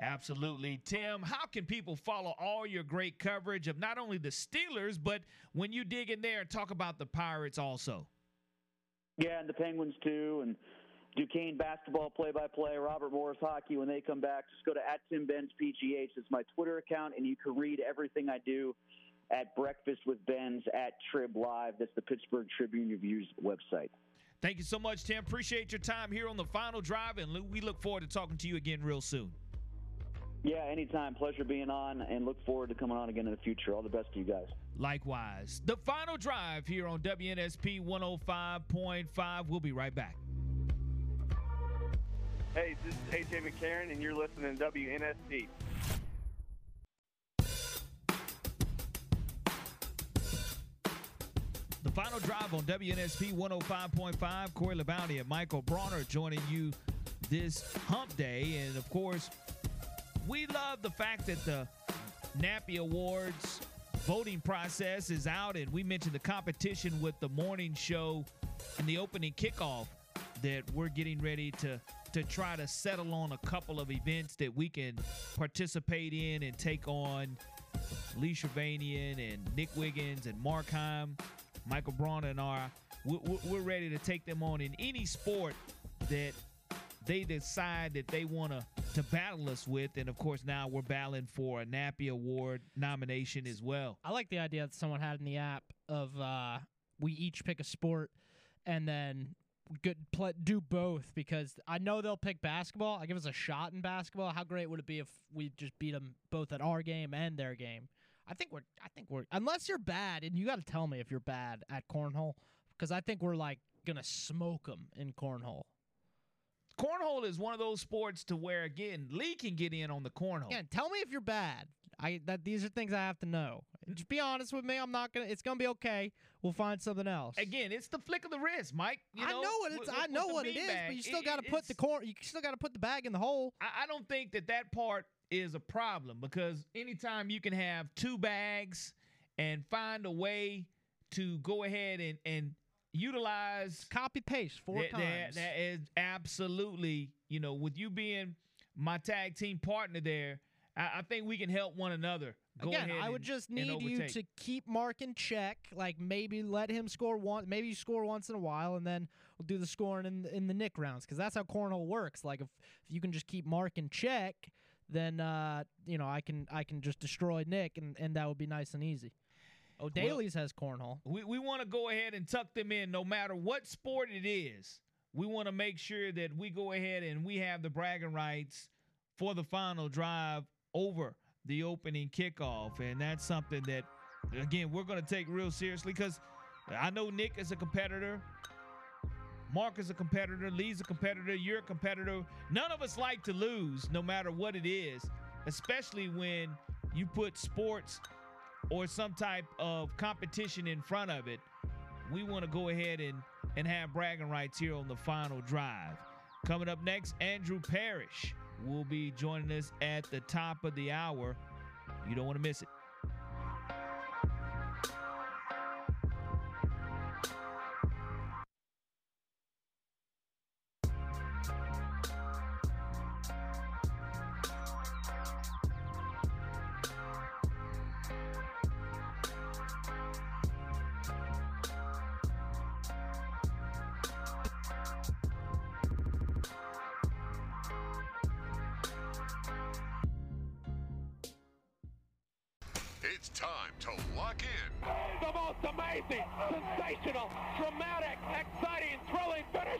Absolutely. Tim, how can people follow all your great coverage of not only the Steelers, but when you dig in there, talk about the Pirates also? Yeah, and the Penguins too, and Duquesne basketball play-by-play, Robert Morris hockey when they come back. Just go to at Tim Benz P G H. It's my Twitter account, and you can read everything I do at Breakfast with Benz at Trib Live. That's the Pittsburgh Tribune Review's website. Thank you so much, Tim. Appreciate your time here on The Final Drive, and we look forward to talking to you again real soon. Yeah, anytime. Pleasure being on, and look forward to coming on again in the future. All the best to you guys. Likewise. The Final Drive here on W N S P one oh five point five. We'll be right back. Hey, this is A J McCarron, and you're listening to W N S P. The Final Drive on W N S P one oh five point five. Corey Labounty and Michael Brawner joining you this hump day. And, of course, we love the fact that the N A P I Awards voting process is out. And we mentioned the competition with the morning show and the opening kickoff that we're getting ready to, to try to settle on a couple of events that we can participate in and take on Lee Shervanian and Nick Wiggins and Markheim. Michael Braun and I, we're ready to take them on in any sport that they decide that they want to to battle us with. And, of course, now we're battling for a N A P I Award nomination as well. I like the idea that someone had in the app of uh, we each pick a sport and then good play, do both, because I know they'll pick basketball. I give us a shot in basketball. How great would it be if we just beat them both at our game and their game? I think we're, I think we're, unless you're bad, and you got to tell me if you're bad at cornhole, because I think we're like going to smoke them in cornhole. Cornhole is one of those sports to where, again, Lee can get in on the cornhole. Yeah, tell me if you're bad. I that These are things I have to know. Just be honest with me. I'm not going to, it's going to be okay. We'll find something else. Again, it's the flick of the wrist, Mike. You know, I know what, it's, with, I know what it is, bag. But you still got to put the corn, you still got to put the bag in the hole. I, I don't think that that part is a problem, because anytime you can have two bags and find a way to go ahead and, and utilize copy paste four that, times. That, that is absolutely, you know, with you being my tag team partner there, I, I think we can help one another. Go Again, ahead I would and, just need you to keep Mark in check. Like maybe let him score one, maybe you score once in a while, and then we'll do the scoring in, in the Nick rounds, because that's how cornhole works. Like if, if you can just keep Mark in check, then uh, you know I can I can just destroy Nick, and, and that would be nice and easy. O'Daly's well, has cornhole. We we want to go ahead and tuck them in, no matter what sport it is. We want to make sure that we go ahead and we have the bragging rights for the Final Drive over the opening kickoff, and that's something that, again, we're going to take real seriously, because I know Nick is a competitor. Mark is a competitor, Lee's a competitor, you're a competitor. None of us like to lose, no matter what it is, especially when you put sports or some type of competition in front of it. We want to go ahead and, and have bragging rights here on the Final Drive. Coming up next, Andrew Parrish will be joining us at the top of the hour. You don't want to miss it. It's time to lock in the most amazing, sensational, dramatic, exciting, thrilling finish.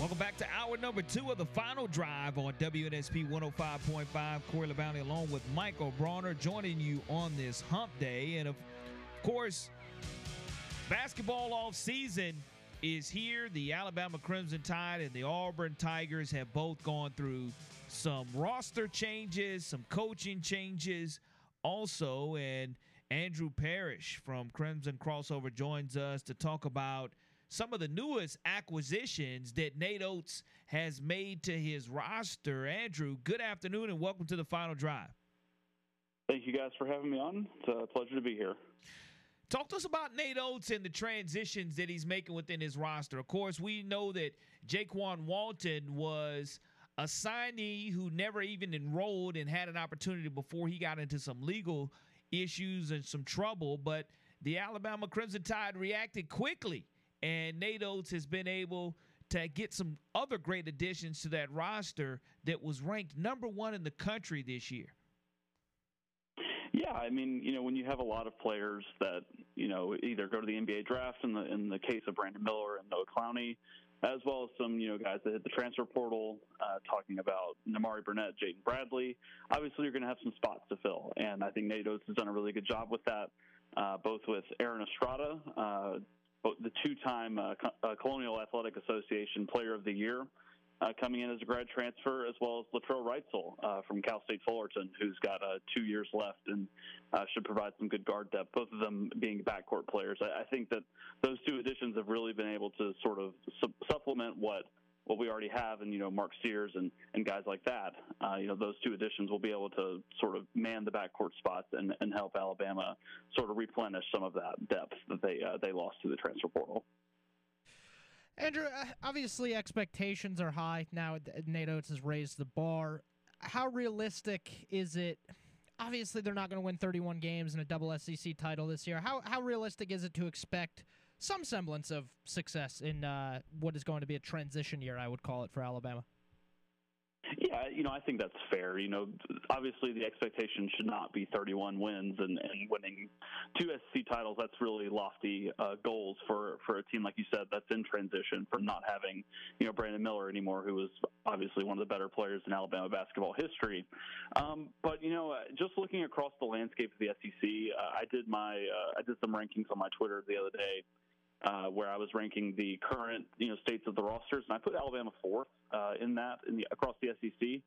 Welcome back to hour number two of the Final Drive on W N S P one oh five point five. Corey Labountie along with Michael Bronner joining you on this hump day. And of course, basketball off season is here. The Alabama Crimson Tide and the Auburn Tigers have both gone through some roster changes, some coaching changes also, and Andrew Parrish from Crimson Crossover joins us to talk about some of the newest acquisitions that Nate Oates has made to his roster. Andrew, good afternoon and welcome to the Final Drive. Thank you guys for having me on. It's a pleasure to be here. Talk to us about Nate Oates and the transitions that he's making within his roster. Of course, we know that Jaquan Walton was a signee who never even enrolled and had an opportunity before he got into some legal issues and some trouble. But the Alabama Crimson Tide reacted quickly, and Nate Oates has been able to get some other great additions to that roster that was ranked number one in the country this year. Yeah, I mean, you know, when you have a lot of players that, you know, either go to the N B A draft in the in the case of Brandon Miller and Noah Clowney, as well as some, you know, guys that hit the transfer portal, uh, talking about Namari Burnett, Jaden Bradley, obviously you're going to have some spots to fill. And I think Nate Oates has done a really good job with that, uh, both with Aaron Estrada, uh, the two-time uh, Colonial Athletic Association Player of the Year, Uh, coming in as a grad transfer, as well as Latrell Wrightsell uh, from Cal State Fullerton, who's got uh, two years left and uh, should provide some good guard depth, both of them being backcourt players. I, I think that those two additions have really been able to sort of su- supplement what what we already have, and, you know, Mark Sears and, and guys like that. Uh, you know, those two additions will be able to sort of man the backcourt spots and, and help Alabama sort of replenish some of that depth that they uh, they lost to the transfer portal. Andrew, obviously expectations are high now. Nate Oates has raised the bar. How realistic is it? Obviously, they're not going to win thirty-one games and a double S E C title this year. How how realistic is it to expect some semblance of success in uh, what is going to be a transition year, I would call it, for Alabama? Yeah, you know, I think that's fair. You know, obviously the expectation should not be thirty-one wins and, and winning two S E C titles. That's really lofty uh, goals for, for a team, like you said, that's in transition from not having, you know, Brandon Miller anymore, who was obviously one of the better players in Alabama basketball history. Um, but, you know, just looking across the landscape of the S E C, uh, I did my uh, I did some rankings on my Twitter the other day. Uh, where I was ranking the current, you know, states of the rosters, and I put Alabama fourth uh, in that in the, across the S E C.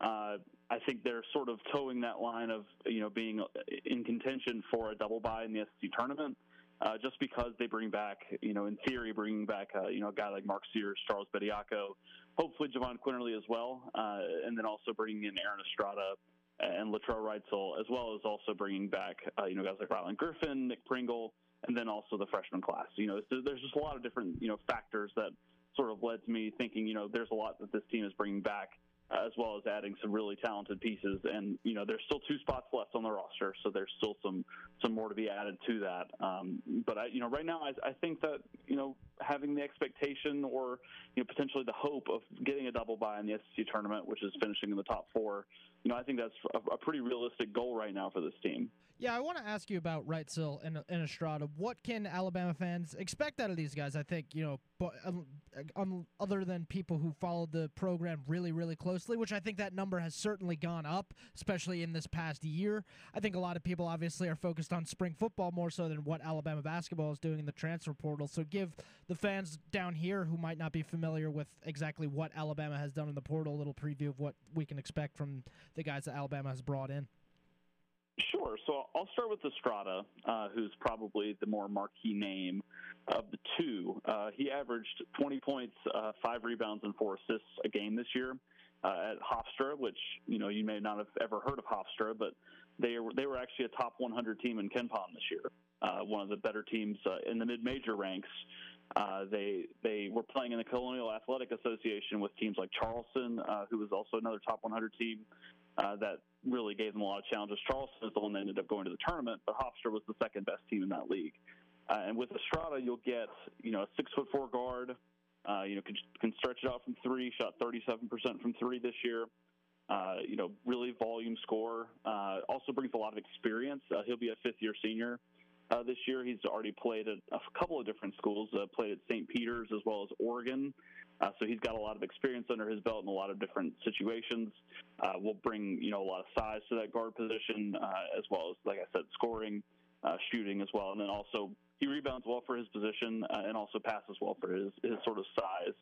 Uh, I think they're sort of towing that line of, you know, being in contention for a double bye in the S E C tournament, uh, just because they bring back, you know, in theory, bringing back, uh, you know, a guy like Mark Sears, Charles Bediako, hopefully Javon Quinterly as well, uh, and then also bringing in Aaron Estrada and Latrell Wrightsell, as well as also bringing back, uh, you know, guys like Rylan Griffin, Nick Pringle, and then also the freshman class. You know, so there's just a lot of different, you know, factors that sort of led to me thinking, you know, there's a lot that this team is bringing back, uh, as well as adding some really talented pieces. And, you know, there's still two spots left on the roster, so there's still some some more to be added to that. Um, but, I, you know, right now I, I think that, you know, having the expectation or, you know, potentially the hope of getting a double bye in the S E C tournament, which is finishing in the top four, you know, I think that's a, a pretty realistic goal right now for this team. Yeah, I want to ask you about Wrightsell and, and Estrada. What can Alabama fans expect out of these guys? I think, you know, but, um, um, other than people who followed the program really, really closely, which I think that number has certainly gone up, especially in this past year. I think a lot of people obviously are focused on spring football more so than what Alabama basketball is doing in the transfer portal. So give the fans down here who might not be familiar with exactly what Alabama has done in the portal a little preview of what we can expect from the guys that Alabama has brought in. Sure. So I'll start with Estrada, uh, who's probably the more marquee name of the two. Uh, he averaged twenty points, uh, five rebounds, and four assists a game this year uh, at Hofstra, which, you know, you may not have ever heard of Hofstra, but They were, they were actually a top one hundred team in KenPom this year, uh, one of the better teams uh, in the mid-major ranks. Uh, they they were playing in the Colonial Athletic Association with teams like Charleston, uh, who was also another top one hundred team uh, that really gave them a lot of challenges. Charleston is the one that ended up going to the tournament, but Hofstra was the second best team in that league. Uh, and with Estrada, you'll get you know a six foot four guard, uh, you know can, can stretch it out from three, shot thirty-seven percent from three this year. Uh, you know, really volume scorer. Uh, also brings a lot of experience. Uh, he'll be a fifth year senior. Uh, this year, he's already played at a couple of different schools, uh, played at Saint Peter's as well as Oregon. Uh, so he's got a lot of experience under his belt in a lot of different situations. Uh, we'll bring, you know, a lot of size to that guard position, uh, as well as, like I said, scoring, uh, shooting as well. And then also he rebounds well for his position uh, and also passes well for his, his sort of size.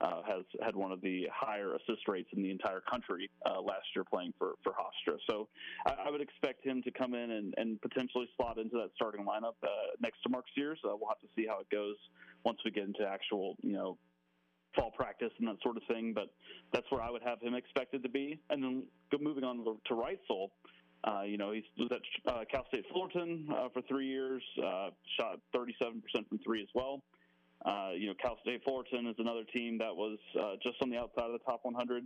Uh, has had one of the higher assist rates in the entire country uh, last year playing for, for Hofstra. So I, I would expect him to come in and, and potentially slot into that starting lineup uh, next to Mark Sears. Uh, we'll have to see how it goes once we get into actual, you know, fall practice and that sort of thing. But that's where I would have him expected to be. And then moving on to Reitzel, uh, you know, he was at uh, Cal State Fullerton uh, for three years, uh, shot thirty-seven percent from three as well. Uh, you know, Cal State Fullerton is another team that was uh, just on the outside of the top one hundred,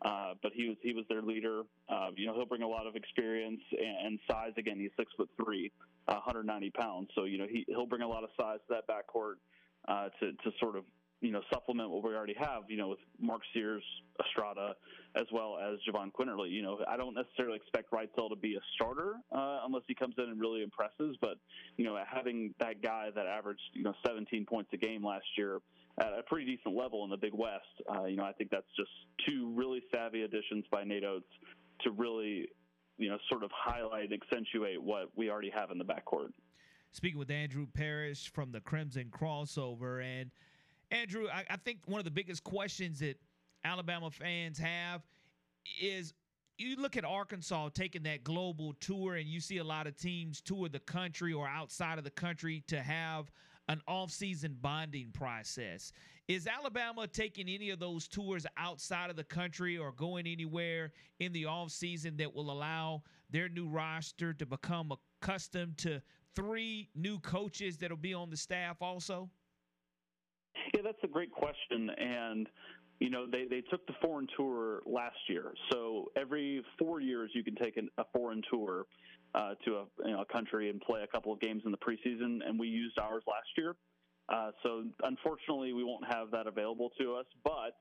uh, but he was he was their leader. Uh, you know, he'll bring a lot of experience and, and size. Again, he's six foot three, uh, one hundred ninety pounds. So you know, he he'll bring a lot of size to that backcourt uh, to to sort of you know supplement what we already have. You know, with Mark Sears, Estrada, as well as Javon Quinterly. You know, I don't necessarily expect Reitzel to be a starter uh, unless he comes in and really impresses. But, you know, having that guy that averaged, you know, seventeen points a game last year at a pretty decent level in the Big West, uh, you know, I think that's just two really savvy additions by Nate Oates to really, you know, sort of highlight, accentuate what we already have in the backcourt. Speaking with Andrew Parrish from the Crimson Crossover. And, Andrew, I, I think one of the biggest questions that Alabama fans have is you look at Arkansas taking that global tour and you see a lot of teams tour the country or outside of the country to have an off-season bonding process. Is Alabama taking any of those tours outside of the country or going anywhere in the off-season that will allow their new roster to become accustomed to three new coaches that will be on the staff also? Yeah, that's a great question. And You know, they, they took the foreign tour last year. So every four years you can take an, a foreign tour uh, to a, you know, a country and play a couple of games in the preseason, and we used ours last year. Uh, so unfortunately we won't have that available to us, but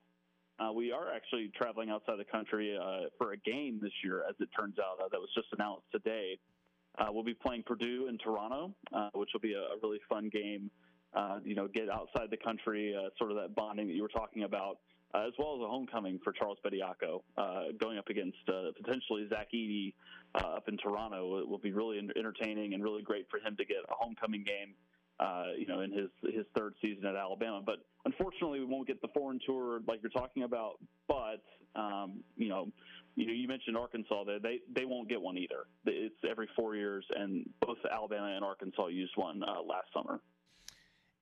uh, we are actually traveling outside the country uh, for a game this year, as it turns out. Uh, that was just announced today. Uh, we'll be playing Purdue in Toronto, uh, which will be a, a really fun game. Uh, you know, get outside the country, uh, sort of that bonding that you were talking about. Uh, as well as a homecoming for Charles Bediako, uh, going up against uh, potentially Zach Edey uh, up in Toronto. It will be really entertaining and really great for him to get a homecoming game, uh, you know, in his, his third season at Alabama. But unfortunately, we won't get the foreign tour like you're talking about. But, um, you know, you you mentioned Arkansas there. They, they won't get one either. It's every four years, and both Alabama and Arkansas used one uh, last summer.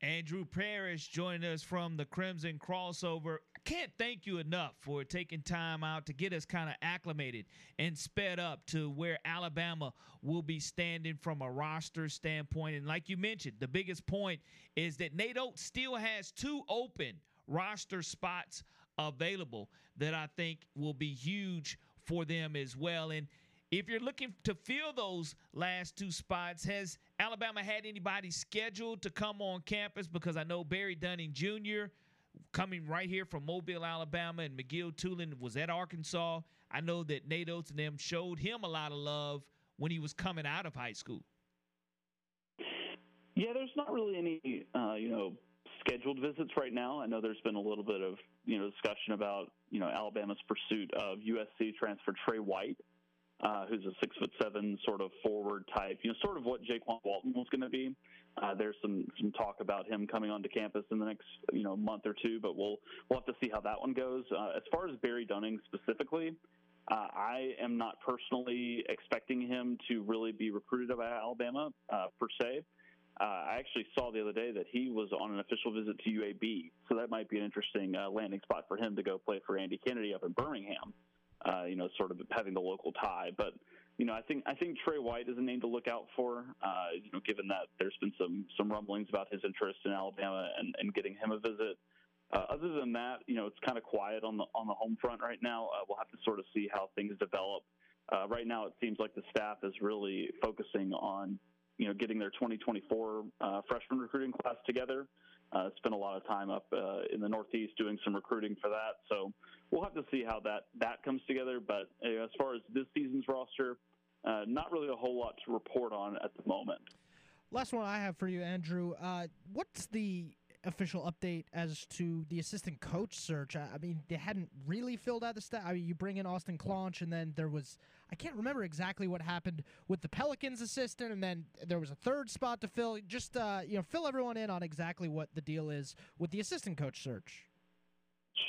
Andrew Parrish joined us from the Crimson Crossover. I can't thank you enough for taking time out to get us kind of acclimated and sped up to where Alabama will be standing from a roster standpoint. And like you mentioned, the biggest point is that Nate Oates still has two open roster spots available that I think will be huge for them as well. And if you're looking to fill those last two spots, has Alabama had anybody scheduled to come on campus? Because I know Barry Dunning Junior, coming right here from Mobile, Alabama, and McGill Tulin was at Arkansas. I know that Nate Oates and them showed him a lot of love when he was coming out of high school. Yeah, there's not really any, uh, you know, scheduled visits right now. I know there's been a little bit of, you know, discussion about, you know, Alabama's pursuit of U S C transfer Trey White. Uh, who's a six foot seven sort of forward type, you know, sort of what Jaquan Walton was going to be. Uh, there's some, some talk about him coming onto campus in the next, you know, month or two, but we'll we'll have to see how that one goes. Uh, as far as Barry Dunning specifically, uh, I am not personally expecting him to really be recruited by Alabama uh, per se. Uh, I actually saw the other day that he was on an official visit to U A B, so that might be an interesting uh, landing spot for him to go play for Andy Kennedy up in Birmingham. Uh, you know, sort of having the local tie. But, you know, I think I think Trey White is a name to look out for, uh, you know, given that there's been some some rumblings about his interest in Alabama and, and getting him a visit. Uh, other than that, you know, it's kind of quiet on the on the home front right now. Uh, we'll have to sort of see how things develop. Uh, right now, it seems like the staff is really focusing on, you know, getting their twenty twenty-four uh, freshman recruiting class together. Uh, spent a lot of time up uh, in the Northeast doing some recruiting for that. So we'll have to see how that, that comes together. But uh, as far as this season's roster, uh, not really a whole lot to report on at the moment. Last one I have for you, Andrew. Uh, what's the official update as to the assistant coach search? I, I mean, they hadn't really filled out the staff. I mean, you bring in Austin Klaunch, and then there was – I can't remember exactly what happened with the Pelicans assistant, and then there was a third spot to fill. Just, uh, you know, fill everyone in on exactly what the deal is with the assistant coach search.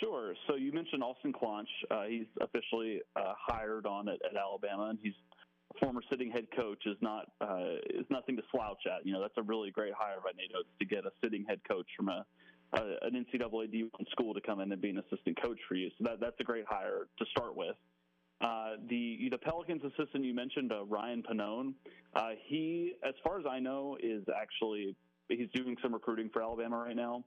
Sure. So you mentioned Austin Klaunch. Uh, he's officially uh, hired on at, at Alabama, and he's a former sitting head coach is not uh, is nothing to slouch at. You know, that's a really great hire by Nate Oates to get a sitting head coach from a, a an N C double A D one school to come in and be an assistant coach for you. So that that's a great hire to start with. Uh, the the Pelicans assistant you mentioned, uh, Ryan Pannone, uh, he, as far as I know, is actually he's doing some recruiting for Alabama right now.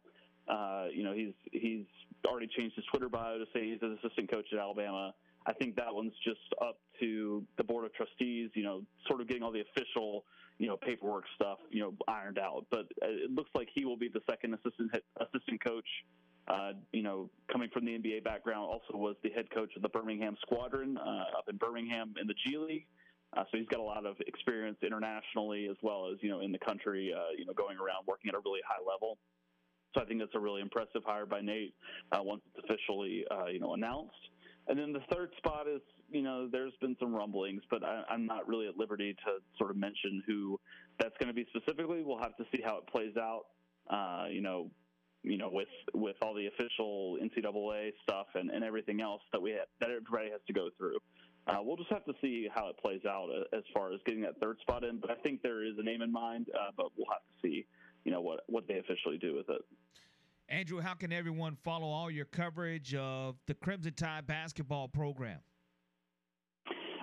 Uh, you know, he's he's already changed his Twitter bio to say he's an assistant coach at Alabama. I think that one's just up to the Board of Trustees, you know, sort of getting all the official, you know, paperwork stuff, you know, ironed out. But it looks like he will be the second assistant assistant coach, uh, you know, coming from the N B A background, also was the head coach of the Birmingham Squadron uh, up in Birmingham in the G League. Uh, so he's got a lot of experience internationally as well as, you know, in the country, uh, you know, going around working at a really high level. So I think that's a really impressive hire by Nate uh, once it's officially, uh, you know, announced. And then the third spot is, you know, there's been some rumblings, but I, I'm not really at liberty to sort of mention who that's going to be specifically. We'll have to see how it plays out, uh, you know, you know, with with all the official N C double A stuff and, and everything else that we have, that everybody has to go through. Uh, we'll just have to see how it plays out as far as getting that third spot in. But I think there is a name in mind, uh, but we'll have to see, you know, what, what they officially do with it. Andrew, how can everyone follow all your coverage of the Crimson Tide basketball program?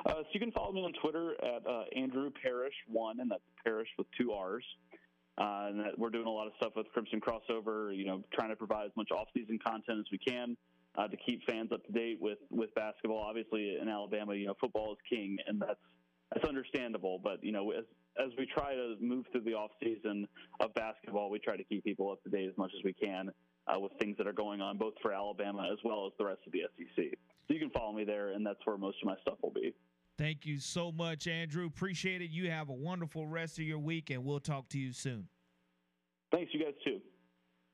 Uh, so you can follow me on Twitter at uh, Andrew Parrish one, and that's Parrish with two R's. Uh, and that we're doing a lot of stuff with Crimson Crossover, you know, trying to provide as much off-season content as we can uh, to keep fans up to date with, with basketball. Obviously, in Alabama, you know, football is king, and that's that's understandable. But, you know, as As we try to move through the offseason of basketball, we try to keep people up to date as much as we can uh, with things that are going on, both for Alabama as well as the rest of the S E C. So you can follow me there, and that's where most of my stuff will be. Thank you so much, Andrew. Appreciate it. You have a wonderful rest of your week, and we'll talk to you soon. Thanks, you guys, too.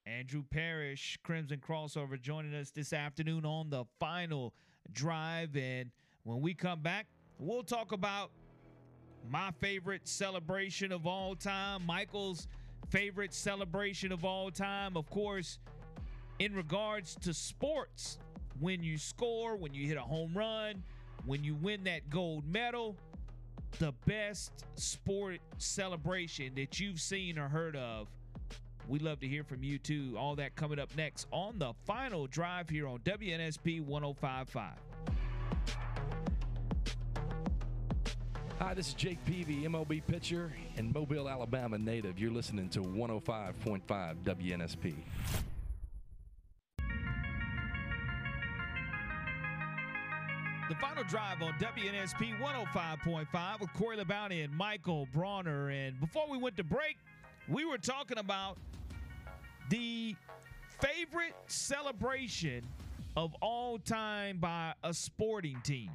Andrew Parrish, Crimson Crossover, joining us this afternoon on the Final Drive. And when we come back, we'll talk about my favorite celebration of all time, Michael's favorite celebration of all time. Of course, in regards to sports, when you score, when you hit a home run, when you win that gold medal, the best sport celebration that you've seen or heard of. We'd love to hear from you too. All that coming up next on the Final Drive here on W N S P one oh five point five. Hi, this is Jake Peavy, M L B pitcher and Mobile, Alabama native. You're listening to one oh five point five W N S P. The Final Drive on W N S P one oh five point five with Corey Labonte and Michael Brawner. And before we went to break, we were talking about the favorite celebration of all time by a sporting team.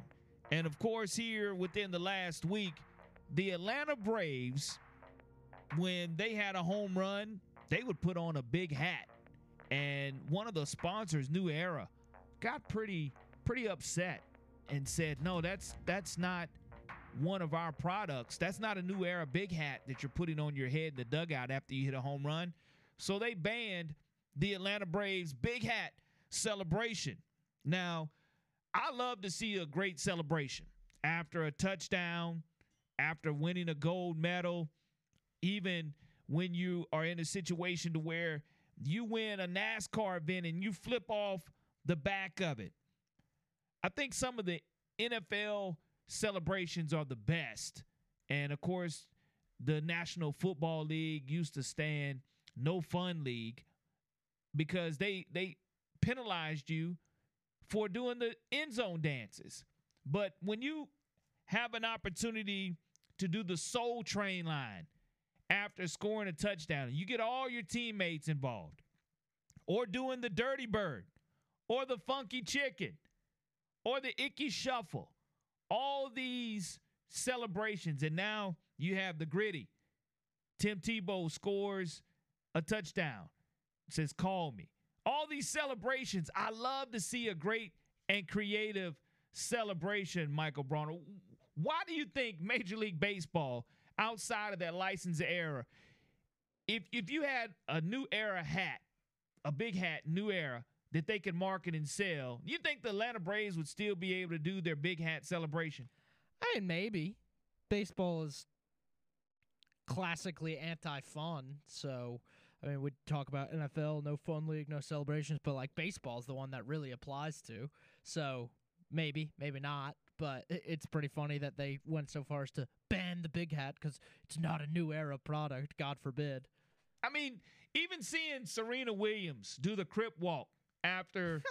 And, of course, here within the last week, the Atlanta Braves, when they had a home run, they would put on a big hat. And one of the sponsors, New Era, got pretty pretty upset and said, no, that's that's not one of our products. That's not a New Era big hat that you're putting on your head in the dugout after you hit a home run. So they banned the Atlanta Braves big hat celebration. Now, I love to see a great celebration after a touchdown, after winning a gold medal, even when you are in a situation to where you win a NASCAR event and you flip off the back of it. I think some of the N F L celebrations are the best. And, of course, the National Football League used to stand No Fun League because they they penalized you for doing the end zone dances. But when you have an opportunity to do the Soul Train line after scoring a touchdown, you get all your teammates involved, or doing the Dirty Bird, or the Funky Chicken, or the Icky Shuffle, all these celebrations. And now you have the Gritty. Tim Tebow scores a touchdown, says, "Call me." All these celebrations. I love to see a great and creative celebration, Michael Broner. Why do you think Major League Baseball, outside of that license era, if if you had a New Era hat, a big hat, New Era, that they could market and sell, you think the Atlanta Braves would still be able to do their big hat celebration? I mean, maybe. Baseball is classically anti-fun, so I mean, we talk about N F L, no fun league, no celebrations, but like baseball is the one that really applies to. So maybe, maybe not. But it's pretty funny that they went so far as to ban the big hat because it's not a New Era product, God forbid. I mean, even seeing Serena Williams do the Crip Walk after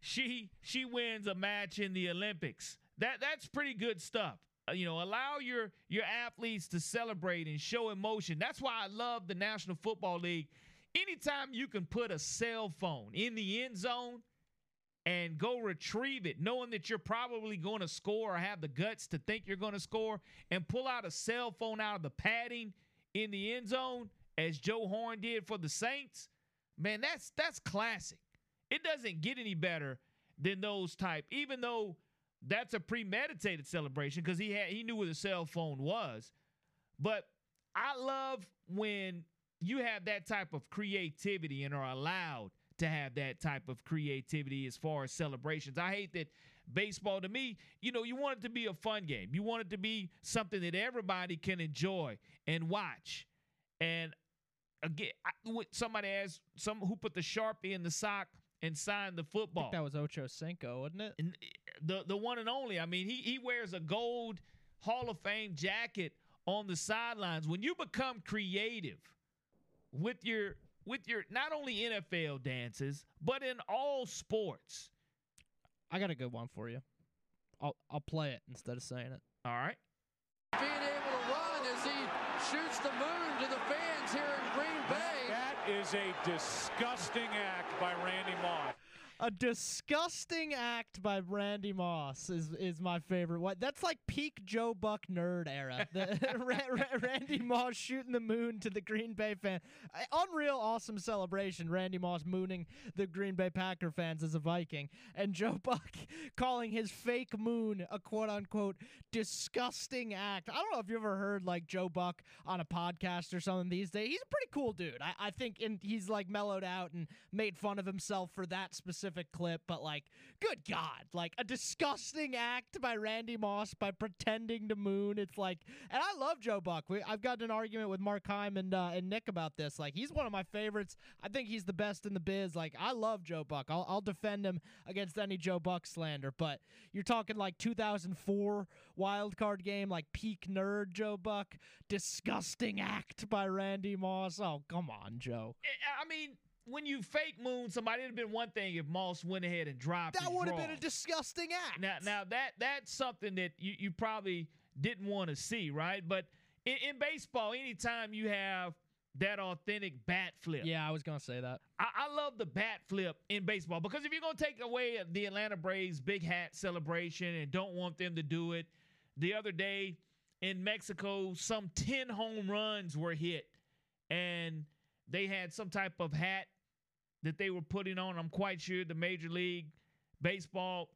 she she wins a match in the Olympics, that that's pretty good stuff. You know, allow your your athletes to celebrate and show emotion. That's why I love the National Football League. Anytime you can put a cell phone in the end zone and go retrieve it, knowing that you're probably going to score or have the guts to think you're going to score, and pull out a cell phone out of the padding in the end zone, as Joe Horn did for the Saints, man, that's that's classic. It doesn't get any better than those type, even though that's a premeditated celebration because he had he knew where the cell phone was. But I love when you have that type of creativity and are allowed to have that type of creativity as far as celebrations. I hate that baseball, to me, you know, you want it to be a fun game. You want it to be something that everybody can enjoy and watch. And again, I, somebody asked some who put the Sharpie in the sock and signed the football. I think that was Ocho Cinco, wasn't it? And the the one and only. I mean, he he wears a gold Hall of Fame jacket on the sidelines. When you become creative with your with your not only N F L dances, but in all sports. I got a good one for you. I'll I'll play it instead of saying it. All right. Being able to run as he shoots the moon to the fans here in Green Bay. That is a disgusting act by Randy Moss. A disgusting act by Randy Moss is is my favorite one. That's like peak Joe Buck nerd era. The, Ra- Ra- Randy Moss shooting the moon to the Green Bay fan. Uh, unreal, awesome celebration. Randy Moss mooning the Green Bay Packer fans as a Viking. And Joe Buck calling his fake moon a quote-unquote disgusting act. I don't know if you ever heard like Joe Buck on a podcast or something these days. He's a pretty cool dude. I, I think in, he's like mellowed out and made fun of himself for that specific clip, but like, good God, like a disgusting act by Randy Moss by pretending to moon. It's like, and I love Joe Buck. We, I've gotten an argument with Mark Heim and uh, and Nick about this. Like, he's one of my favorites. I think he's the best in the biz. Like, I love Joe Buck. I'll, I'll defend him against any Joe Buck slander, but you're talking like two thousand four wild card game, like peak nerd Joe Buck, disgusting act by Randy Moss. Oh, come on, Joe. I mean, when you fake moon somebody, it'd have been one thing if Moss went ahead and dropped. That would have been a disgusting act. Now, now that that's something that you, you probably didn't want to see, right? But in, in baseball, anytime you have that authentic bat flip. Yeah, I was going to say that. I, I love the bat flip in baseball because if you're going to take away the Atlanta Braves big hat celebration and don't want them to do it, the other day in Mexico, some ten home runs were hit and they had some type of hat that they were putting on. I'm quite sure the Major League Baseball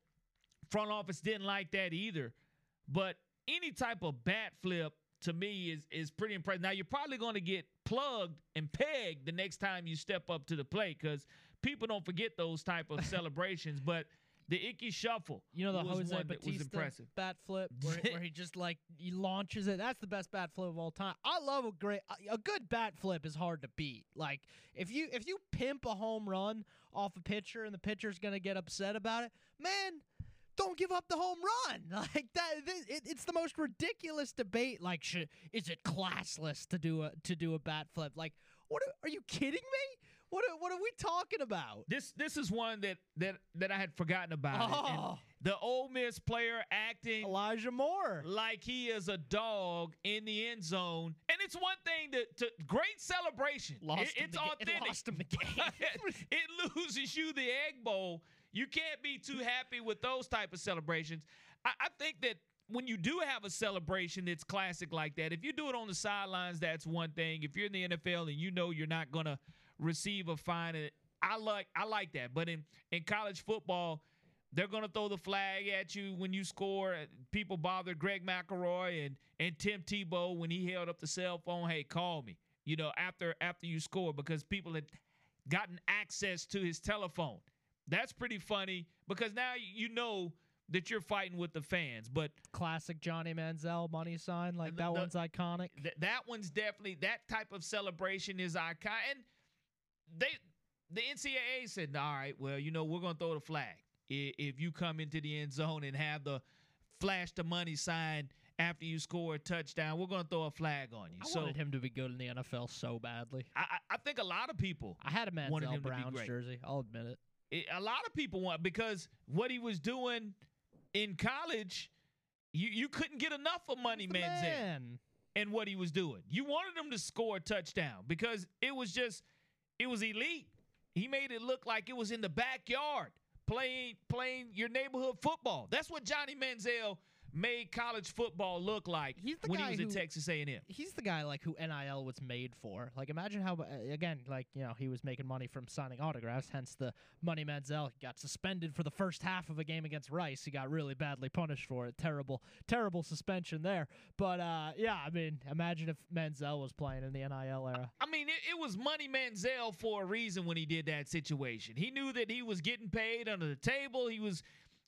front office didn't like that either. But any type of bat flip to me is is pretty impressive. Now, you're probably going to get plugged and pegged the next time you step up to the plate because people don't forget those type of celebrations. But the Icky Shuffle, you know, the Jose Bautista bat flip where, where he just like he launches it. That's the best bat flip of all time. I love a great, a good bat flip is hard to beat. Like if you if you pimp a home run off a pitcher and the pitcher's gonna get upset about it, man, don't give up the home run. Like that, it, it's the most ridiculous debate. Like, sh- is it classless to do a to do a bat flip? Like, what are, are you kidding me? What are, what are we talking about? This this is one that that, that I had forgotten about. Oh. The Ole Miss player acting Elijah Moore like he is a dog in the end zone, and it's one thing to, to great celebration. Lost it, it's the, authentic. It lost him the game. It loses you the Egg Bowl. You can't be too happy with those type of celebrations. I, I think that when you do have a celebration that's classic like that, if you do it on the sidelines, that's one thing. If you're in the N F L and you know you're not going to receive a fine, I like I like that. But in, in college football, they're going to throw the flag at you when you score. People bothered Greg McElroy and, and Tim Tebow when he held up the cell phone, hey, call me, you know, after after you score, because people had gotten access to his telephone. That's pretty funny because now you know that you're fighting with the fans. But classic Johnny Manziel money sign, like the, that the, one's iconic. Th- that one's definitely, that type of celebration is iconic. And they, the N C double A said, all right, well, you know, we're going to throw the flag if you come into the end zone and have the flash the money sign after you score a touchdown. We're going to throw a flag on you. I so, wanted him to be good in the N F L so badly. I, I think a lot of people I had a Manziel Browns jersey. I'll admit it. it. A lot of people want, because what he was doing in college, you, you couldn't get enough of Money Manziel man. and what he was doing. You wanted him to score a touchdown because it was just, it was elite. He made it look like it was in the backyard. Playing, playing your neighborhood football. That's what Johnny Manziel made college football look like when he was who, at Texas A and M. He's the guy like who N I L was made for. Like, imagine how, again, like, you know, he was making money from signing autographs, hence the Money Manziel. He got suspended for the first half of a game against Rice. He got really badly punished for it. Terrible, terrible suspension there. But, uh, yeah, I mean, imagine if Manziel was playing in the N I L era. I mean, it, it was Money Manziel for a reason when he did that situation. He knew that he was getting paid under the table. He was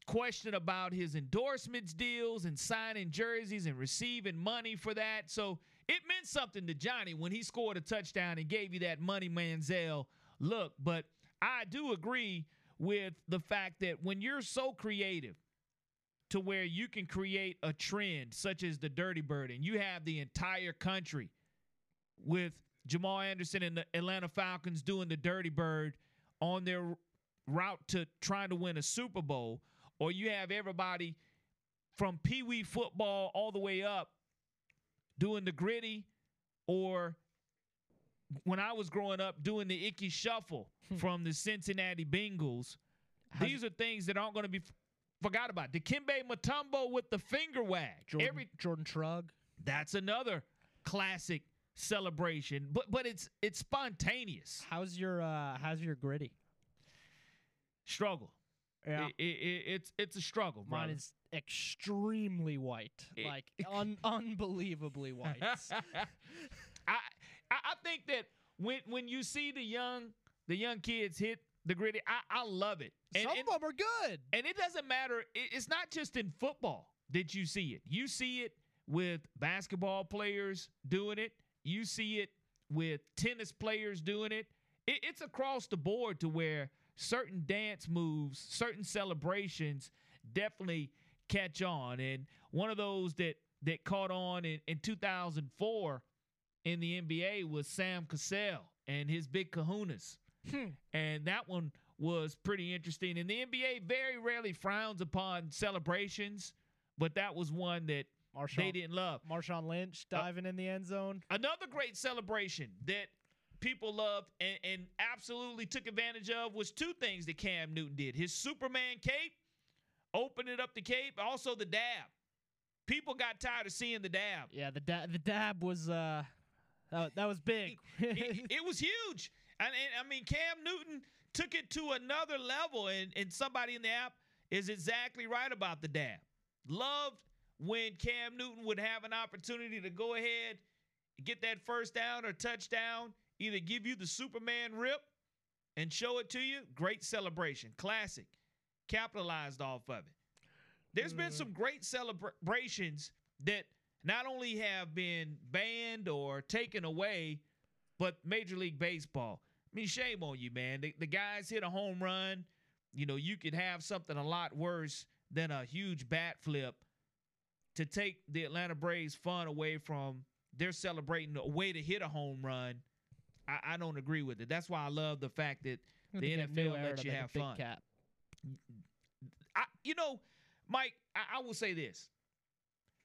questioned about his endorsements deals and signing jerseys and receiving money for that. So it meant something to Johnny when he scored a touchdown and gave you that Money Manziel look. But I do agree with the fact that when you're so creative to where you can create a trend such as the Dirty Bird, and you have the entire country with Jamal Anderson and the Atlanta Falcons doing the Dirty Bird on their route to trying to win a Super Bowl, or you have everybody from Pee Wee football all the way up doing the Gritty, or when I was growing up doing the Icky Shuffle from the Cincinnati Bengals. How's These it? are things that aren't going to be f- forgot about. Dikembe Mutombo with the finger wag. Jordan, Every, Jordan Trugg. That's another classic celebration, but but it's it's spontaneous. How's your uh, how's your Gritty? Struggle. Yeah. It, it, it's it's a struggle. Mine brother. is extremely white, it, like un, unbelievably white. I I think that when when you see the young the young kids hit the Gritty, I, I love it. And, Some and, of them are good, and it doesn't matter. It, it's not just in football that you see it. You see it with basketball players doing it. You see it with tennis players doing it. it it's across the board to where certain dance moves, certain celebrations definitely catch on. And one of those that, that caught on in, in two thousand four in the N B A was Sam Cassell and his big kahunas. Hmm. And that one was pretty interesting. And the N B A very rarely frowns upon celebrations, but that was one that Marshawn, they didn't love. Marshawn Lynch diving uh, in the end zone. Another great celebration that people loved and, and absolutely took advantage of was two things that Cam Newton did. His Superman cape, opening up the cape, also the dab. People got tired of seeing the dab. Yeah, the dab, the dab was uh, that, that was big. it, it, it was huge. And, and I mean, Cam Newton took it to another level, and, and somebody in the app is exactly right about the dab. Loved when Cam Newton would have an opportunity to go ahead, get that first down or touchdown, either give you the Superman rip and show it to you. Great celebration. Classic. Capitalized off of it. There's mm. been some great celebrations that not only have been banned or taken away, but Major League Baseball. I mean, shame on you, man. The, the guys hit a home run. You know, you could have something a lot worse than a huge bat flip to take the Atlanta Braves fun away from they're celebrating a way to hit a home run. I, I don't agree with it. That's why I love the fact that the N F L lets you have fun. Cap. I, you know, Mike, I, I will say this.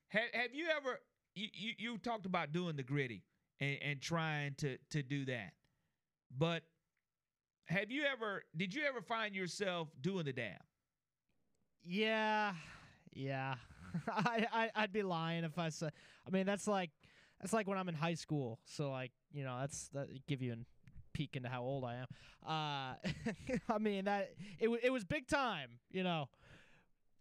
Have, have you ever, you, you, you talked about doing the gritty and, and trying to, to do that. But have you ever, did you ever find yourself doing the dab? Yeah. Yeah. I, I, I'd be lying if I said, I mean, that's like, that's like when I'm in high school. So like, you know, that's, that give you an, peek into how old I am. Uh, I mean that it it was big time, you know.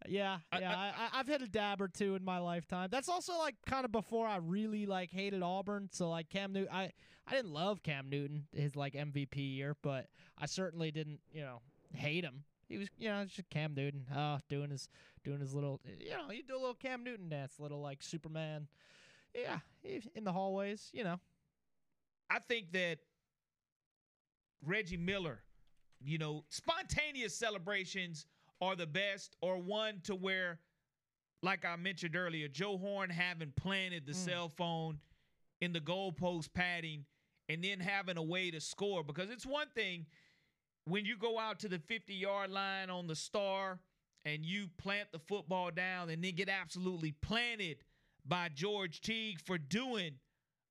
Yeah, yeah. I, I, I, I've had a dab or two in my lifetime. That's also like kind of before I really like hated Auburn. So like Cam Newton, I I didn't love Cam Newton his like M V P year, but I certainly didn't you know hate him. He was you know just Cam Newton, uh, doing his doing his little you know you do a little Cam Newton dance, little like Superman, yeah, in the hallways, you know. I think that Reggie Miller, you know, spontaneous celebrations are the best, or one to where, like I mentioned earlier, Joe Horn having planted the mm. cell phone in the goalpost padding and then having a way to score. Because it's one thing when you go out to the fifty-yard line on the star and you plant the football down and then get absolutely planted by George Teague for doing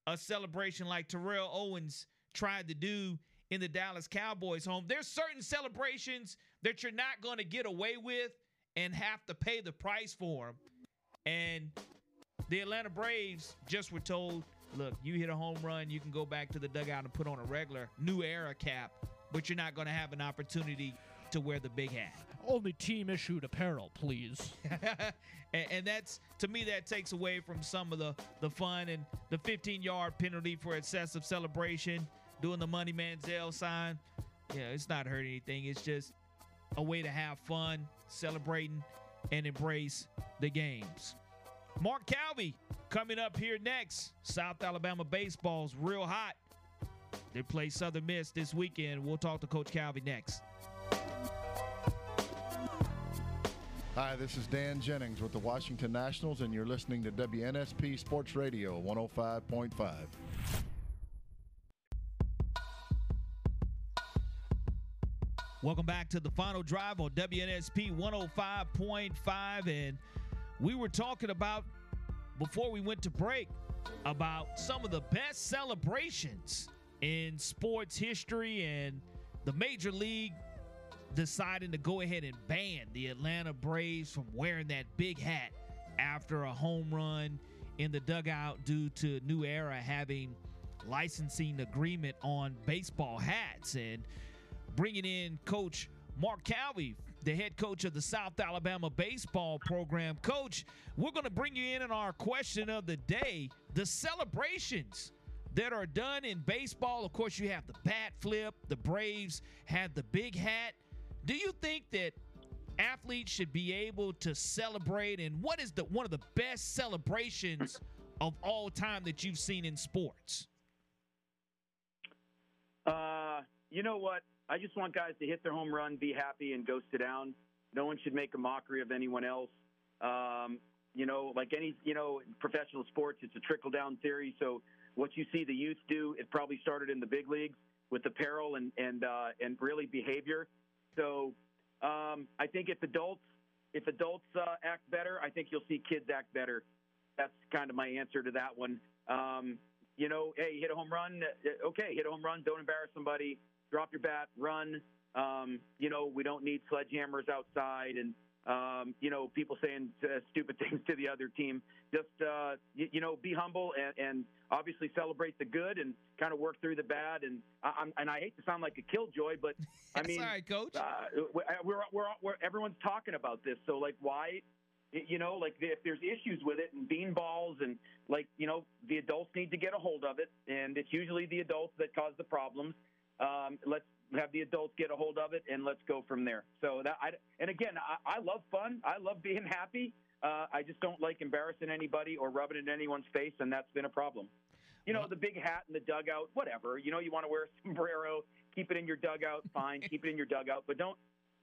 a celebration like Terrell Owens tried to do in the Dallas Cowboys home. There's certain celebrations that you're not going to get away with and have to pay the price for them. And the Atlanta Braves just were told, look, you hit a home run, you can go back to the dugout and put on a regular new era cap, but you're not going to have an opportunity to wear the big hat. Only team-issued apparel, please. and, and that's, to me, that takes away from some of the, the fun. And the fifteen-yard penalty for excessive celebration, doing the Money Manziel sign, yeah, it's not hurting anything. It's just a way to have fun, celebrating, and embrace the games. Mark Calvey coming up here next. South Alabama baseball's real hot. They play Southern Miss this weekend. We'll talk to Coach Calvey next. Hi, this is Dan Jennings with the Washington Nationals, and you're listening to W N S P Sports Radio one oh five point five. Welcome back to the final drive on W N S P one oh five point five. And we were talking about, before we went to break, about some of the best celebrations in sports history and the Major League deciding to go ahead and ban the Atlanta Braves from wearing that big hat after a home run in the dugout due to New Era having licensing agreement on baseball hats. And bringing in Coach Mark Calvey, the head coach of the South Alabama baseball program. Coach, we're going to bring you in on our question of the day, the celebrations that are done in baseball. Of course, you have the bat flip. The Braves had the big hat. Do you think that athletes should be able to celebrate? And what is the one of the best celebrations of all time that you've seen in sports? Uh, you know what? I just want guys to hit their home run, be happy, and go sit down. No one should make a mockery of anyone else. Um, you know, like any, you know, professional sports, it's a trickle-down theory. So what you see the youth do, it probably started in the big leagues with apparel and and uh, and really behavior. So um, I think if adults if adults uh, act better, I think you'll see kids act better. That's kind of my answer to that one. Um, you know, hey, hit a home run. Okay, hit a home run. Don't embarrass somebody. Drop your bat, run. Um, you know, we don't need sledgehammers outside and, um, you know, people saying uh, stupid things to the other team. Just, uh, you, you know, be humble and, and obviously celebrate the good and kind of work through the bad. And I, I'm, and I hate to sound like a killjoy, but I mean, all right, Coach. Uh, we're, we're, we're, everyone's talking about this. So, like, why, you know, like if there's issues with it and bean balls and, like, you know, the adults need to get a hold of it. And it's usually the adults that cause the problems. Um, let's have the adults get a hold of it, and let's go from there. So that, I, and again, I, I love fun. I love being happy. Uh, I just don't like embarrassing anybody or rubbing it in anyone's face, and that's been a problem. You know, the big hat in the dugout, whatever. You know, you want to wear a sombrero, keep it in your dugout, fine, keep it in your dugout, but don't,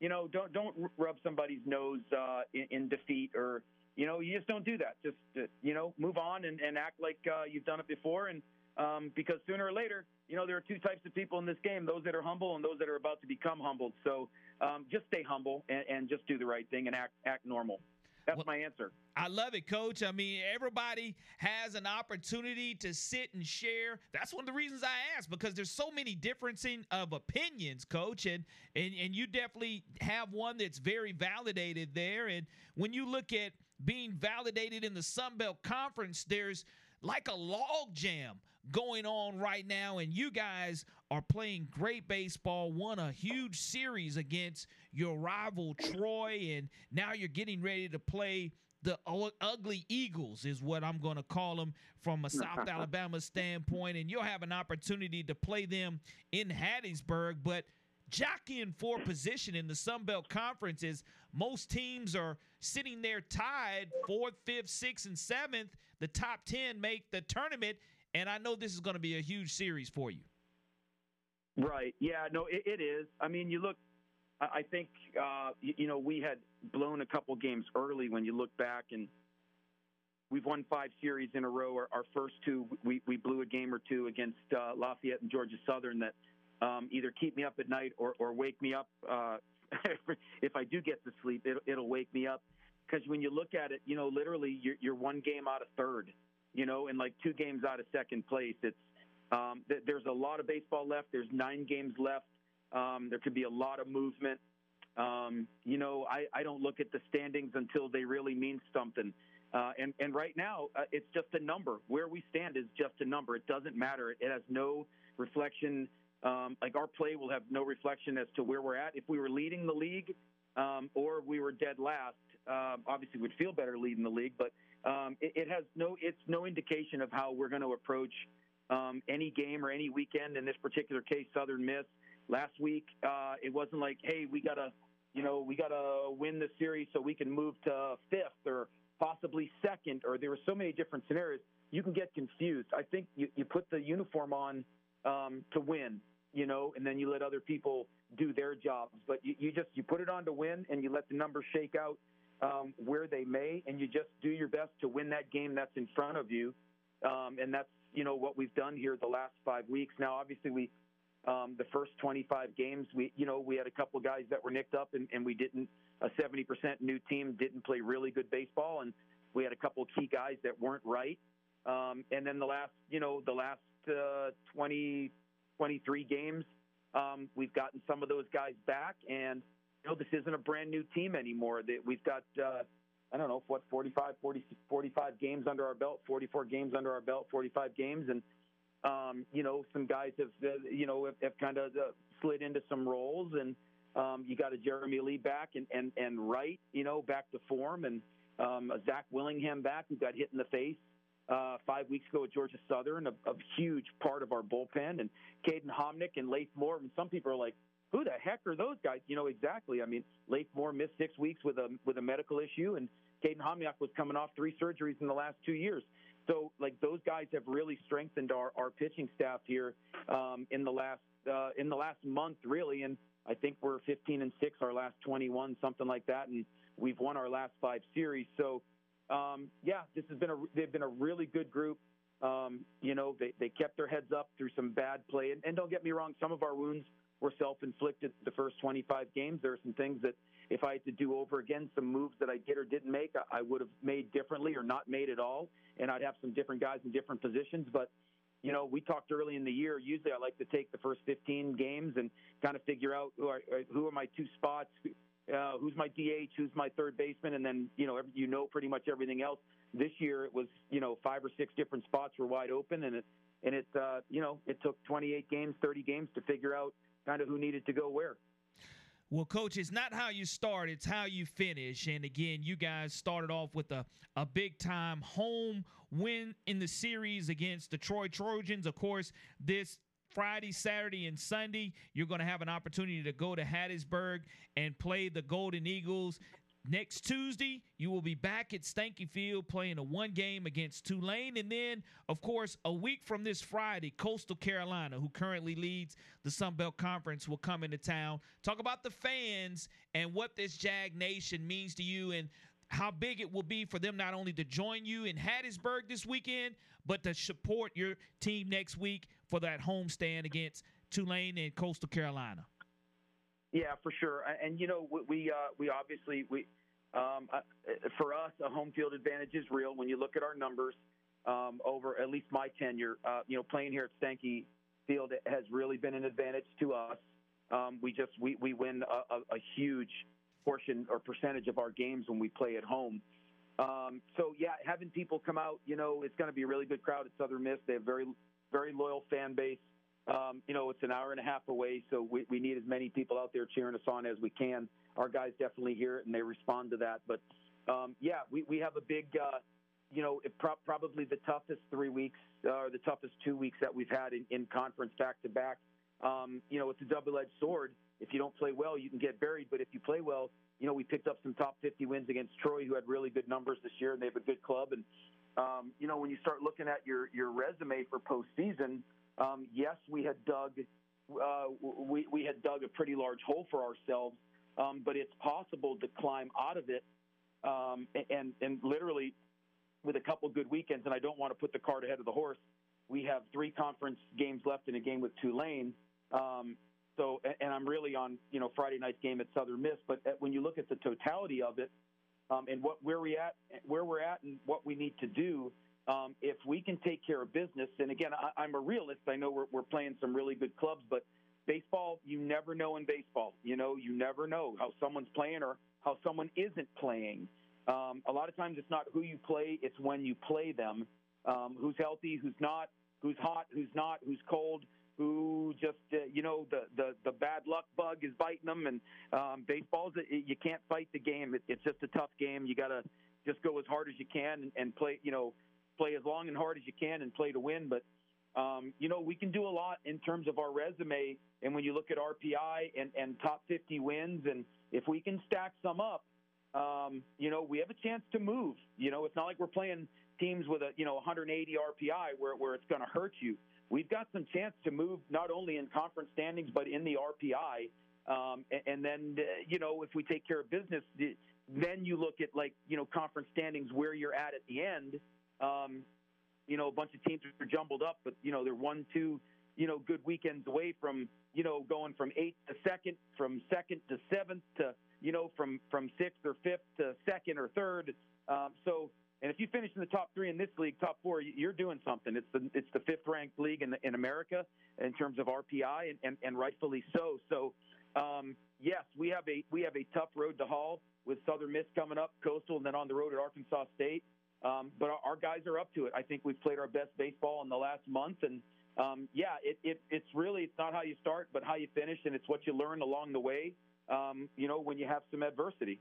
you know, don't don't rub somebody's nose uh, in, in defeat, or, you know, you just don't do that. Just, uh, you know, move on and, and act like uh, you've done it before. And um, because sooner or later, you know, there are two types of people in this game, those that are humble and those that are about to become humbled. So um, just stay humble and, and just do the right thing and act act normal. That's well, my answer. I love it, Coach. I mean, everybody has an opportunity to sit and share. That's one of the reasons I asked, because there's so many differences of opinions, Coach, and, and, and you definitely have one that's very validated there. And when you look at being validated in the Sun Belt Conference, there's like a log jam going on right now, and you guys are playing great baseball, won a huge series against your rival Troy, and now you're getting ready to play the ugly Eagles, is what I'm going to call them from a South Alabama standpoint, and you'll have an opportunity to play them in Hattiesburg. But jockeying for position in the Sun Belt Conference is most teams are sitting there tied fourth, fifth, sixth, and seventh. The top ten make the tournament, and I know this is going to be a huge series for you. Right. Yeah, no, it, it is. I mean, you look, I think, uh, you, you know, we had blown a couple games early when you look back, and we've won five series in a row. Our, our first two, we, we blew a game or two against uh, Lafayette and Georgia Southern that um, either keep me up at night or, or wake me up. Uh, if I do get to sleep, it, it'll wake me up. Because when you look at it, you know, literally you're, you're one game out of third, you know, and like two games out of second place. It's um, th- there's a lot of baseball left. There's nine games left. Um, there could be a lot of movement. Um, you know, I, I don't look at the standings until they really mean something. Uh, and, and right now, uh, it's just a number. Where we stand is just a number. It doesn't matter. It, it has no reflection. Um, like our play will have no reflection as to where we're at. If we were leading the league um, or we were dead last, Um, obviously would feel better leading the league, but um, it, it has no, it's no indication of how we're going to approach um, any game or any weekend. In this particular case, Southern Miss last week, uh, it wasn't like, hey, we got to, you know, we got to win the series so we can move to fifth or possibly second, or there were so many different scenarios. You can get confused. I think you, you put the uniform on um, to win, you know, and then you let other people do their jobs, but you, you just, you put it on to win and you let the numbers shake out Um, where they may, and you just do your best to win that game that's in front of you. Um, and that's, you know, what we've done here the last five weeks. Now, obviously, we um, the first twenty-five games, we, you know, we had a couple guys that were nicked up, and, and we didn't, a seventy percent new team didn't play really good baseball. And we had a couple key guys that weren't right. Um, and then the last, you know, the last uh, twenty, twenty-three games, um, we've gotten some of those guys back, and you know, this isn't a brand-new team anymore. We've got, uh, I don't know, what, forty-five, forty, forty-five games under our belt, forty-four games under our belt, forty-five games. And, um, you know, some guys have, uh, you know, have, have kind of uh, slid into some roles. And um, you got a Jeremy Lee back and, and, and Wright, you know, back to form. And um, a Zach Willingham back who got hit in the face uh, five weeks ago at Georgia Southern, a, a huge part of our bullpen. And Caden Homnick and Leif Moore. And some people are like, who the heck are those guys? You know, exactly. I mean, Leif Moore missed six weeks with a with a medical issue, and Caden Homnick was coming off three surgeries in the last two years. So, like, those guys have really strengthened our, our pitching staff here um, in the last uh, in the last month, really. And I think we're fifteen and six, our last twenty-one, something like that, and we've won our last five series. So, um, yeah, this has been a they've been a really good group. Um, you know, they they kept their heads up through some bad play, and, and don't get me wrong, some of our wounds were self-inflicted the first twenty-five games. There are some things that if I had to do over again, some moves that I did or didn't make, I would have made differently or not made at all, and I'd have some different guys in different positions. But, you know, we talked early in the year. Usually I like to take the first fifteen games and kind of figure out who are, who are my two spots, uh, who's my D H, who's my third baseman, and then, you know, every, you know pretty much everything else. This year it was, you know, five or six different spots were wide open, and it, and it uh, you know, it took twenty-eight games, thirty games to figure out kind of who needed to go where. Well, Coach, it's not how you start, it's how you finish. And again, you guys started off with a, a big-time home win in the series against the Troy Trojans. Of course, this Friday, Saturday, and Sunday, you're going to have an opportunity to go to Hattiesburg and play the Golden Eagles. next Tuesday, you will be back at Stanky Field playing a one game against Tulane. And then, of course, a week from this Friday, Coastal Carolina, who currently leads the Sun Belt Conference, will come into town. Talk about the fans and what this Jag Nation means to you and how big it will be for them not only to join you in Hattiesburg this weekend, but to support your team next week for that homestand against Tulane and Coastal Carolina. Yeah, for sure. And, you know, we uh, we obviously, we um, uh, for us, a home field advantage is real. When you look at our numbers um, over at least my tenure, uh, you know, playing here at Stanky Field has really been an advantage to us. Um, we just we, we win a, a, a huge portion or percentage of our games when we play at home. Um, so, yeah, having people come out, you know, it's going to be a really good crowd at Southern Miss. They have very, very loyal fan base. Um, you know, it's an hour and a half away, so we, we need as many people out there cheering us on as we can. Our guys definitely hear it, and they respond to that. But, um, yeah, we, we have a big, uh, you know, it pro- probably the toughest three weeks uh, or the toughest two weeks that we've had in, in conference back-to-back. Um, you know, it's a double-edged sword. If you don't play well, you can get buried. But if you play well, you know, we picked up some top fifty wins against Troy, who had really good numbers this year, and they have a good club. And, um, you know, when you start looking at your, your resume for postseason, Um, yes, we had dug uh, we, we had dug a pretty large hole for ourselves, um, but it's possible to climb out of it, um, and and literally with a couple good weekends. And I don't want to put the cart ahead of the horse. We have three conference games left in a game with Tulane. Um, so and I'm really on you know Friday night's game at Southern Miss. But when you look at the totality of it, um, and what where we at where we're at and what we need to do. Um, if we can take care of business, and again, I, I'm a realist. I know we're, we're playing some really good clubs, but baseball, you never know in baseball. You know, you never know how someone's playing or how someone isn't playing. Um, a lot of times it's not who you play, it's when you play them, um, who's healthy, who's not, who's hot, who's not, who's cold, who just, uh, you know, the, the, the bad luck bug is biting them. And um, baseball, you can't fight the game. It, it's just a tough game. You got to just go as hard as you can and, and play, you know, play as long and hard as you can and play to win. But, um, you know, we can do a lot in terms of our resume. And when you look at R P I and, and top fifty wins, and if we can stack some up, um, you know, we have a chance to move. You know, it's not like we're playing teams with a, you know, one hundred eighty R P I where, where it's going to hurt you. We've got some chance to move not only in conference standings, but in the R P I. Um, and, and then, uh, you know, if we take care of business, then you look at like, you know, conference standings where you're at at the end. Um, you know, a bunch of teams are jumbled up, but, you know, they're one, two, you know, good weekends away from, you know, going from eighth to second, from second to seventh to, you know, from, from sixth or fifth to second or third. Um, so, and if you finish in the top three in this league, top four, you're doing something. It's the, it's the fifth ranked league in the, in America in terms of R P I and, and, and rightfully so. So, um, yes, we have a, we have a tough road to haul with Southern Miss coming up, Coastal, and then on the road at Arkansas State. Um, but our, our guys are up to it. I think we've played our best baseball in the last month. And, um, yeah, it, it, it's really it's not how you start but how you finish, and it's what you learn along the way, um, you know, when you have some adversity.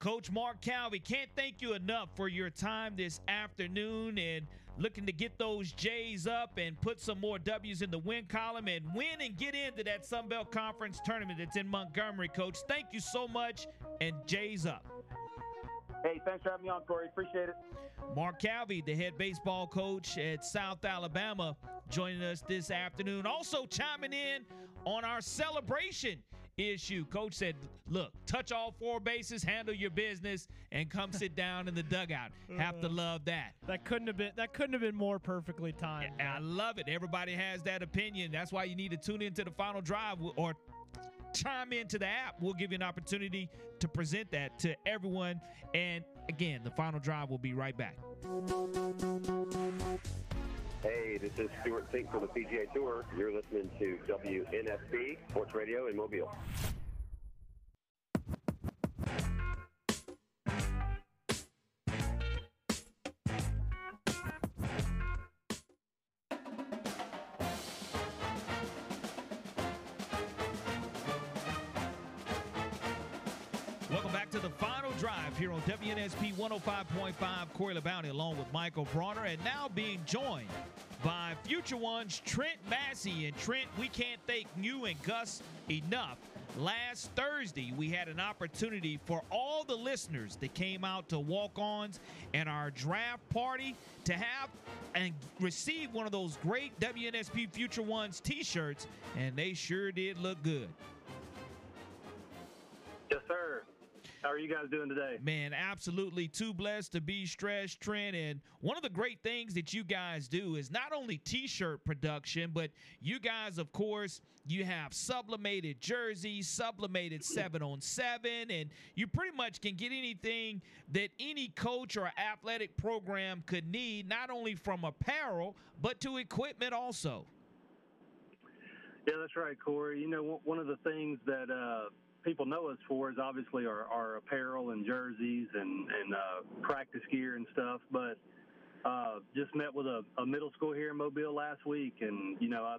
Coach Mark Calvey, can't thank you enough for your time this afternoon and looking to get those J's up and put some more W's in the win column and win and get into that Sun Belt Conference tournament that's in Montgomery, Coach. Thank you so much, and J's up. Hey, thanks for having me on, Corey. Appreciate it. Mark Calvey, the head baseball coach at South Alabama, joining us this afternoon. Also chiming in on our celebration issue. Coach said, look, touch all four bases, handle your business, and come sit down in the dugout. Have to love that. That couldn't have been that couldn't have been more perfectly timed. Yeah, I love it. Everybody has that opinion. That's why you need to tune into the final drive or chime into the app. We'll give you an opportunity to present that to everyone. And again, the final drive will be right back. Hey, this is Stuart Fink from the P G A Tour. You're listening to W N S B Sports Radio in Mobile. Here on W N S P one oh five point five, Corey Labounty along with Michael Brawner, and now being joined by Future One's Trent Massey. And Trent, we can't thank you and Gus enough. Last Thursday, we had an opportunity for all the listeners that came out to walk-ons and our draft party to have and receive one of those great W N S P Future Ones t-shirts, and they sure did look good. Yes, sir. How are you guys doing today? Man, absolutely too blessed to be stressed, Trent. And one of the great things that you guys do is not only t-shirt production, but you guys, of course, you have sublimated jerseys, sublimated seven on seven, and you pretty much can get anything that any coach or athletic program could need, not only from apparel, but to equipment also. Yeah, that's right, Corey. You know, one of the things that uh, – people know us for is obviously our, our apparel and jerseys and, and uh, practice gear and stuff, but uh, just met with a, a middle school here in Mobile last week, and, you know, I,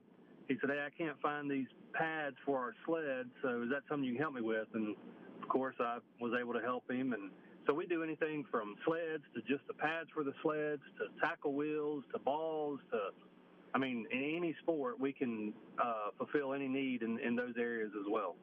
he said, hey, I can't find these pads for our sled, so is that something you can help me with? And, of course, I was able to help him, and so we do anything from sleds to just the pads for the sleds to tackle wheels to balls to, I mean, in any sport, we can uh, fulfill any need in, in those areas as well.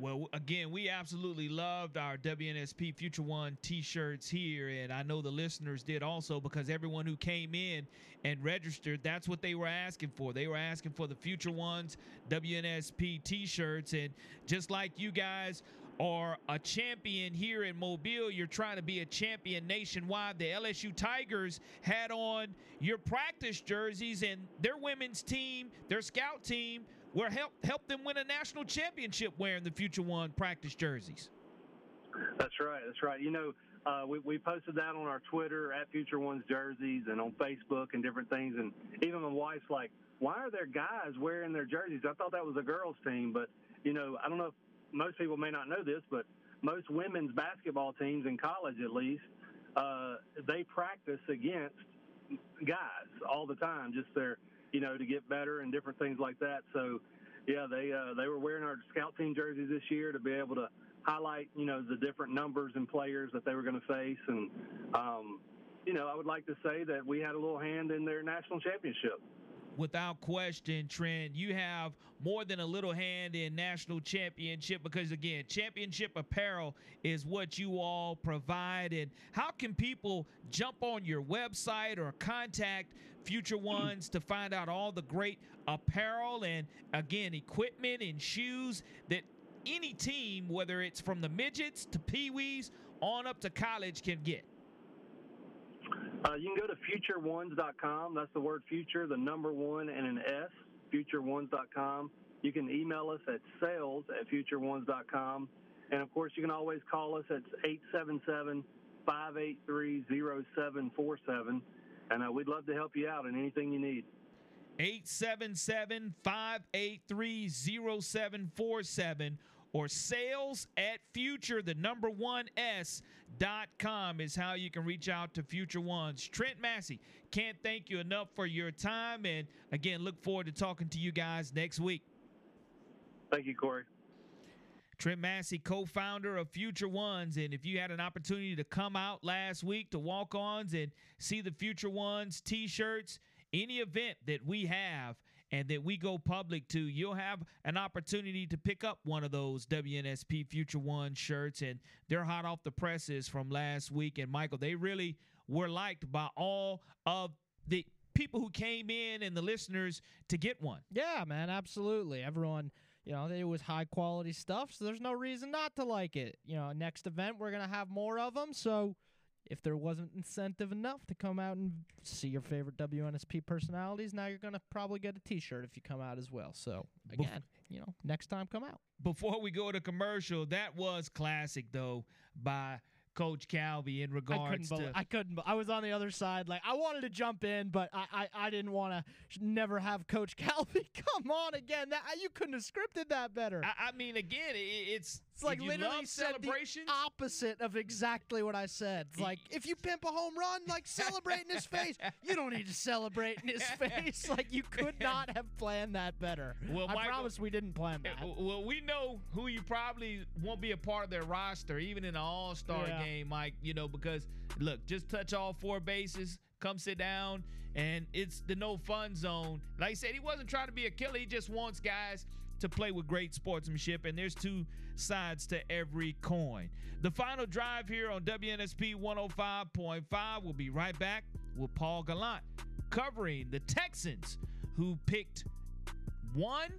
Well, again, we absolutely loved our W N S P Future One t-shirts here, and I know the listeners did also, because everyone who came in and registered, that's what they were asking for. They were asking for the Future Ones W N S P t-shirts, and just like you guys are a champion here in Mobile, you're trying to be a champion nationwide. The L S U Tigers had on your practice jerseys, and their women's team, their scout team, We'll help help them win a national championship wearing the Future One practice jerseys. That's right. That's right. You know, uh, we, we posted that on our Twitter, at Future One's jerseys, and on Facebook and different things. And even my wife's like, why are there guys wearing their jerseys? I thought that was a girls' team. But, you know, I don't know if most people may not know this, but most women's basketball teams in college at least, uh, they practice against guys all the time, just their – you know, to get better and different things like that. So, yeah, they uh, they were wearing our scout team jerseys this year to be able to highlight, you know, the different numbers and players that they were going to face. And, um, you know, I would like to say that we had a little hand in their national championship. Without question, Trent, you have more than a little hand in national championship because, again, championship apparel is what you all provide. And how can people jump on your website or contact Future Ones to find out all the great apparel and, again, equipment and shoes that any team, whether it's from the midgets to peewees on up to college, can get? Uh, you can go to future ones dot com. That's the word future, the number one and an S, future ones dot com. You can email us at sales at future ones dot com. And, of course, you can always call us at eight seven seven, five eight three, zero seven four seven. And uh, we'd love to help you out in anything you need. eight seven seven, five eight three, zero seven four seven. Or sales at future, the number one S dot com is how you can reach out to Future Ones. Trent Massey, can't thank you enough for your time. And again, look forward to talking to you guys next week. Thank you, Corey. Trent Massey, co-founder of Future Ones. And if you had an opportunity to come out last week to walk-ons and see the Future Ones t-shirts, any event that we have and that we go public to, you'll have an opportunity to pick up one of those W N S P Future One shirts, and they're hot off the presses from last week. And, Michael, they really were liked by all of the people who came in and the listeners to get one. Yeah, man, absolutely. Everyone, you know, it was high-quality stuff, so there's no reason not to like it. You know, next event, we're going to have more of them, so if there wasn't incentive enough to come out and see your favorite W N S P personalities, now you're going to probably get a T-shirt if you come out as well. So, again, you know, next time come out. Before we go to commercial, that was classic, though, by Coach Calvi in regards I to... I couldn't. I was on the other side. Like, I wanted to jump in, but I, I, I didn't want to never have Coach Calvi come on again. That You couldn't have scripted that better. I, I mean, again, it, it's... It's like literally said the opposite of exactly what I said. It's like, if you pimp a home run, like, celebrate in his face. You don't need to celebrate in his face. Like, you could not have planned that better. Well, I Michael, promise we didn't plan that. Well, we know who you probably won't be a part of their roster, even in an all-star yeah. game, Mike, you know, because, look, just touch all four bases, come sit down, and it's the no fun zone. Like I said, he wasn't trying to be a killer. He just wants guys to play with great sportsmanship, and there's two sides to every coin. The final drive here on W N S P one oh five point five. We'll be right back with Paul Gallant covering the Texans, who picked one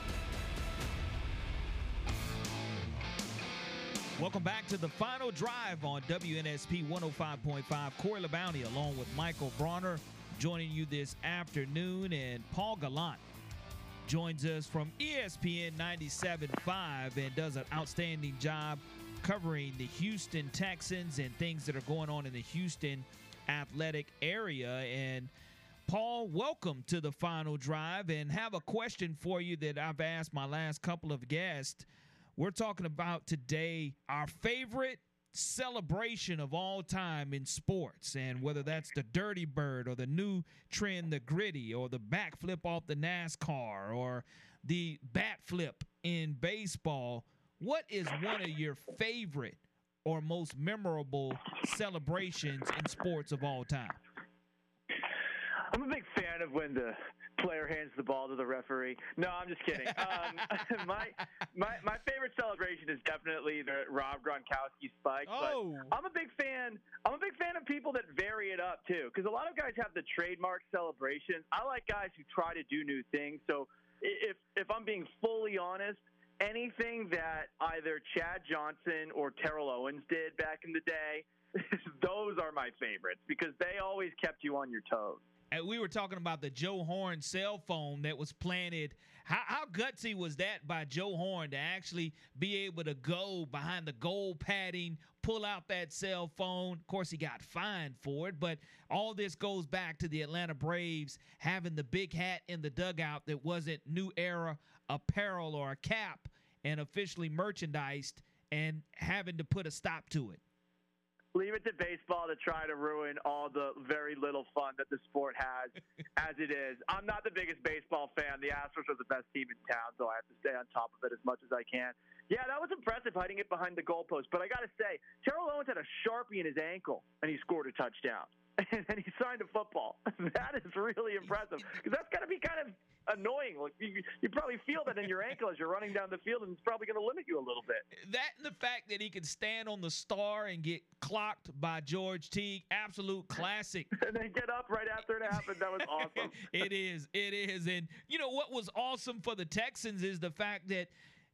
Welcome back to the Final Drive on W N S P one oh five point five. Corey LaBounty along with Michael Bronner joining you this afternoon, and Paul Gallant joins us from E S P N ninety-seven point five and does an outstanding job covering the Houston Texans and things that are going on in the Houston athletic area. And Paul, welcome to the Final Drive, and have a question for you that I've asked my last couple of guests. We're talking about today our favorite celebration of all time in sports, and whether that's the Dirty Bird or the new trend, the Gritty, or the backflip off the NASCAR, or the bat flip in baseball. What is one of your favorite or most memorable celebrations in sports of all time? I'm a big fan of when the player hands the ball to the referee. No, I'm just kidding. Um, my, my my favorite celebration is definitely the Rob Gronkowski spike. Oh. But I'm a big fan. I'm a big fan of people that vary it up too, because a lot of guys have the trademark celebrations. I like guys who try to do new things. So if if I'm being fully honest, anything that either Chad Johnson or Terrell Owens did back in the day, those are my favorites because they always kept you on your toes. And we were talking about the Joe Horn cell phone that was planted. How, how gutsy was that by Joe Horn to actually be able to go behind the goal padding, pull out that cell phone? Of course, he got fined for it, but all this goes back to the Atlanta Braves having the big hat in the dugout that wasn't New Era apparel or a cap and officially merchandised, and having to put a stop to it. Leave it to baseball to try to ruin all the very little fun that the sport has as it is. I'm not the biggest baseball fan. The Astros are the best team in town, so I have to stay on top of it as much as I can. Yeah, that was impressive, hiding it behind the goalpost. But I got to say, Terrell Owens had a Sharpie in his ankle, and he scored a touchdown. And then he signed a football. That is really impressive, because that's got to be kind of annoying. You, you probably feel that in your ankle as you're running down the field, and it's probably going to limit you a little bit. That and the fact that he could stand on the star and get clocked by George Teague, absolute classic. And then get up right after it happened. That was awesome. It is. It is. And, you know, what was awesome for the Texans is the fact that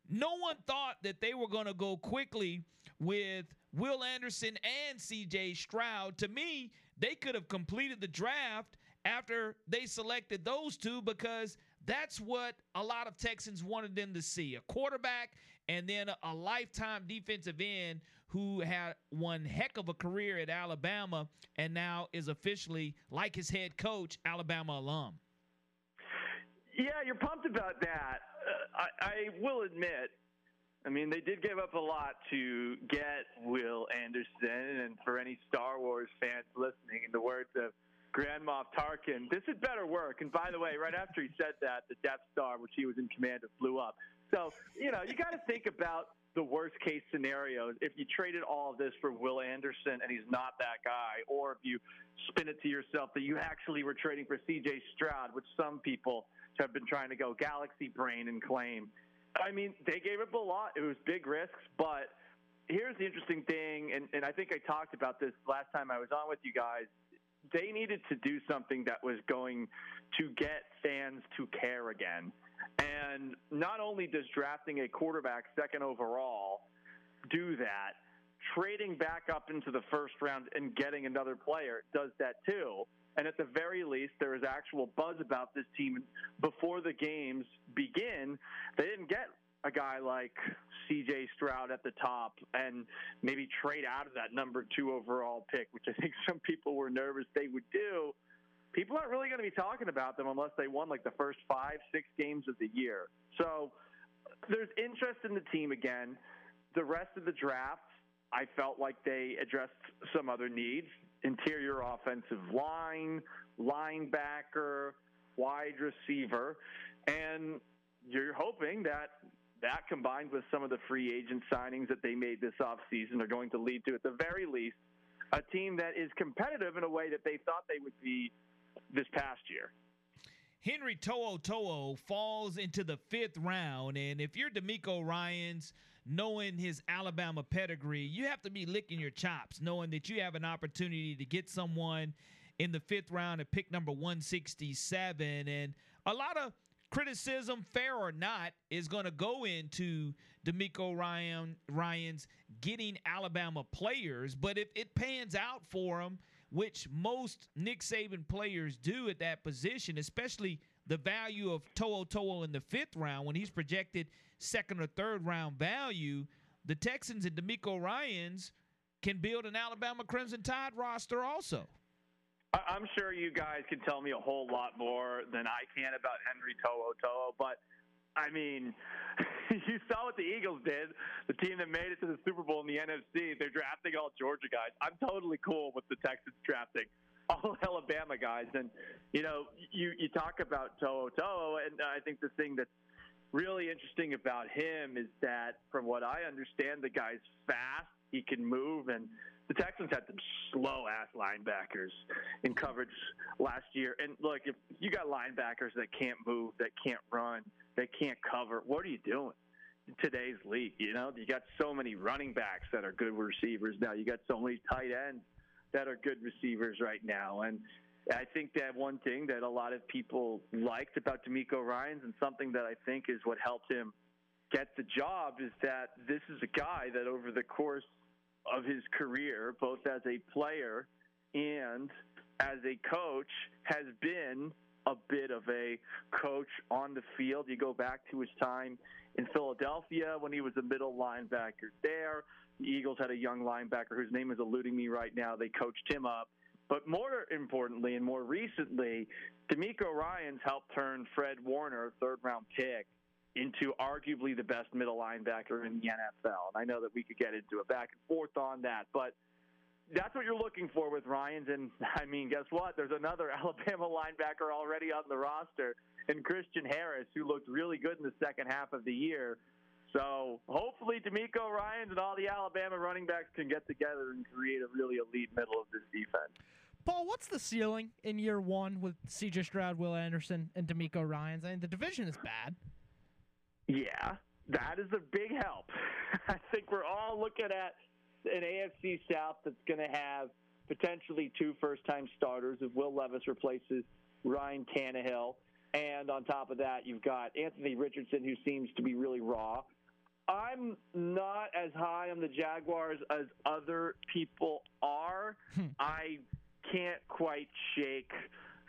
no one thought that they were going to go quickly with Will Anderson and C J Stroud. To me, they could have completed the draft after they selected those two, because that's what a lot of Texans wanted them to see, a quarterback and then a lifetime defensive end who had one heck of a career at Alabama and now is officially, like his head coach, Alabama alum. Yeah, you're pumped about that. Uh, I, I will admit, I mean, they did give up a lot to get Will Anderson, and for any Star Wars fans listening, in the words of Grand Moff Tarkin, this had better work. And by the way, right after he said that, the Death Star, which he was in command of, blew up. So, you know, you got to think about the worst-case scenario. If you traded all of this for Will Anderson and he's not that guy, or if you spin it to yourself that you actually were trading for C J Stroud, which some people have been trying to go galaxy brain and claim. I mean, they gave up a lot. It was big risks, but here's the interesting thing, and, and I think I talked about this last time I was on with you guys. They needed to do something that was going to get fans to care again. And not only does drafting a quarterback second overall do that, trading back up into the first round and getting another player does that too. And at the very least, there is actual buzz about this team before the games begin. They didn't get a guy like C J Stroud at the top and maybe trade out of that number two overall pick, which I think some people were nervous they would do. People aren't really going to be talking about them unless they won like the first five, six games of the year. So there's interest in the team again. The rest of the draft, I felt like they addressed some other needs. Interior offensive line, linebacker, wide receiver. And you're hoping that that combined with some of the free agent signings that they made this offseason are going to lead to, at the very least, a team that is competitive in a way that they thought they would be this past year. Henry To'o To'o falls into the fifth round, and if you're DeMeco Ryans, knowing his Alabama pedigree, you have to be licking your chops, knowing that you have an opportunity to get someone in the fifth round at pick number one sixty-seven. And a lot of criticism, fair or not, is going to go into DeMeco Ryan, Ryans getting Alabama players. But if it pans out for him, which most Nick Saban players do at that position, especially the value of To'o To'o in the fifth round when he's projected second or third round value, the Texans and DeMeco Ryans can build an Alabama Crimson Tide roster also. I'm sure you guys can tell me a whole lot more than I can about Henry To'o To'o, but I mean, you saw what the Eagles did, the team that made it to the Super Bowl in the N F C. They're drafting all Georgia guys. I'm totally cool with the Texans drafting all Alabama guys. And, you know, you, you talk about To'o To'o, and I think the thing that's really interesting about him is that, from what I understand, the guy's fast, he can move, and the Texans had some slow-ass linebackers in coverage last year. And, look, if you got linebackers that can't move, that can't run, that can't cover, what are you doing in today's league? You know, you got so many running backs that are good receivers now. You got so many tight ends that are good receivers right now. And I think that one thing that a lot of people liked about DeMeco Ryans, and something that I think is what helped him get the job, is that this is a guy that over the course of his career, both as a player and as a coach, has been a bit of a coach on the field. You go back to his time in Philadelphia when he was a middle linebacker there. The Eagles had a young linebacker whose name is eluding me right now. They coached him up. But more importantly and more recently, DeMeco Ryans helped turn Fred Warner, third-round pick, into arguably the best middle linebacker in the N F L. And I know that we could get into a back and forth on that, but that's what you're looking for with Ryans. And, I mean, guess what? There's another Alabama linebacker already on the roster in Christian Harris, who looked really good in the second half of the year. So hopefully DeMeco Ryans and all the Alabama running backs can get together and create a really elite middle of this defense. Paul, what's the ceiling in year one with C J Stroud, Will Anderson, and DeMeco Ryans? I mean, the division is bad. Yeah, that is a big help. I think we're all looking at an A F C South that's going to have potentially two first-time starters if Will Levis replaces Ryan Tannehill. And on top of that, you've got Anthony Richardson, who seems to be really raw. I'm not as high on the Jaguars as other people are. Hmm. I can't quite shake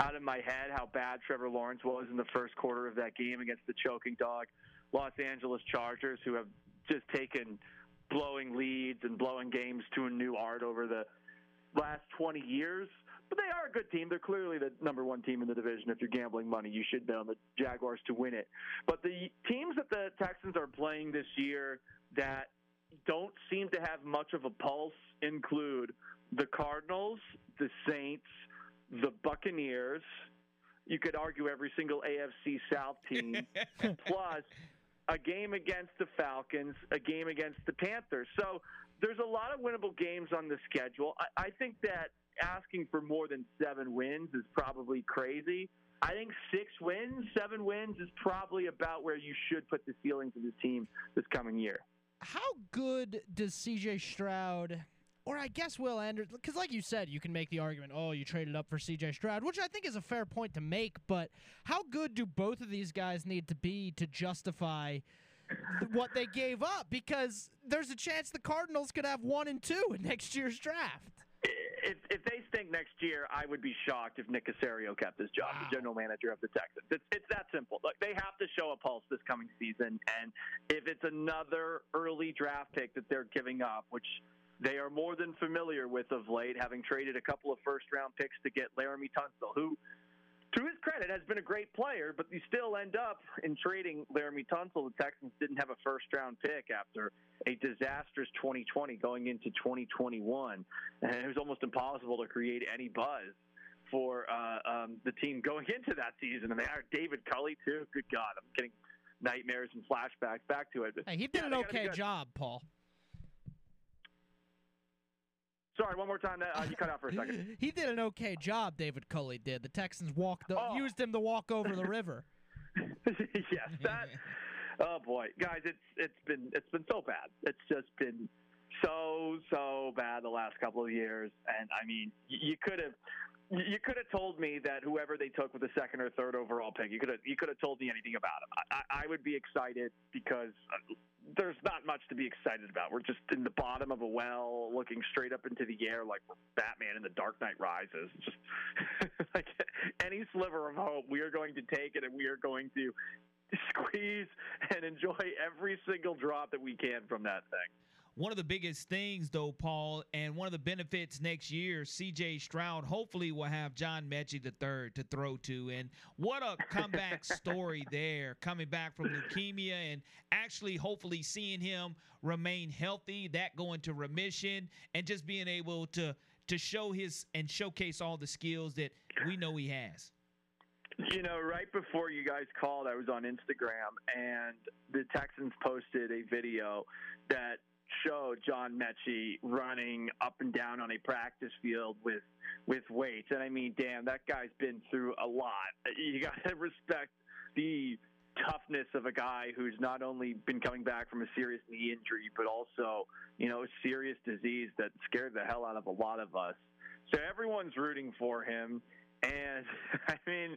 out of my head how bad Trevor Lawrence was in the first quarter of that game against the choking dog Los Angeles Chargers, who have just taken blowing leads and blowing games to a new art over the last twenty years. But they are a good team. They're clearly the number one team in the division. If you're gambling money, you should bet on the Jaguars to win it. But the teams that the Texans are playing this year that don't seem to have much of a pulse include the Cardinals, the Saints, the Buccaneers. You could argue every single A F C South team, plus a game against the Falcons, a game against the Panthers. So there's a lot of winnable games on the schedule. I, I think that asking for more than seven wins is probably crazy. I think six wins, seven wins is probably about where you should put the ceiling for this team this coming year. How good does C J Stroud Or I guess Will Anderson, because like you said, you can make the argument, oh, you traded up for C J Stroud, which I think is a fair point to make, but how good do both of these guys need to be to justify th- what they gave up? Because there's a chance the Cardinals could have one and two in next year's draft. If, if they stink next year, I would be shocked if Nick Caserio kept his job, wow. the general manager of the Texans. It's, it's that simple. Look, they have to show a pulse this coming season, and if it's another early draft pick that they're giving up, which they are more than familiar with of late, having traded a couple of first-round picks to get Laramie Tunsil, who, to his credit, has been a great player, but you still end up in trading Laramie Tunsil. The Texans didn't have a first-round pick after a disastrous twenty twenty going into twenty twenty-one, and it was almost impossible to create any buzz for uh, um, the team going into that season. And they hired David Culley, too. Good God, I'm getting nightmares and flashbacks back to it. But, hey, he did yeah, an okay job, Paul. Sorry, one more time. Uh, you cut out for a second. He did an okay job, David Culley did. The Texans walked, the, oh. used him to walk over the river. Yes, that. Oh boy, guys, it's it's been it's been so bad. It's just been so so bad the last couple of years. And I mean, you could have you could have told me that whoever they took with the second or third overall pick, you could have you could have told me anything about him. I, I would be excited because. Uh, There's not much to be excited about. We're just in the bottom of a well, looking straight up into the air like Batman in The Dark Knight Rises. Just like any sliver of hope, we are going to take it, and we are going to squeeze and enjoy every single drop that we can from that thing. One of the biggest things, though, Paul, and one of the benefits next year, C J Stroud hopefully will have John Mechie the third to throw to. And what a comeback story there, coming back from leukemia and actually hopefully seeing him remain healthy, that going to remission, and just being able to, to show his and showcase all the skills that we know he has. You know, right before you guys called, I was on Instagram, and the Texans posted a video that showed John Mechie running up and down on a practice field with with weights. And I mean, damn, that guy's been through a lot. You got to respect the toughness of a guy who's not only been coming back from a serious knee injury, but also, you know, a serious disease that scared the hell out of a lot of us. So everyone's rooting for him. And I mean,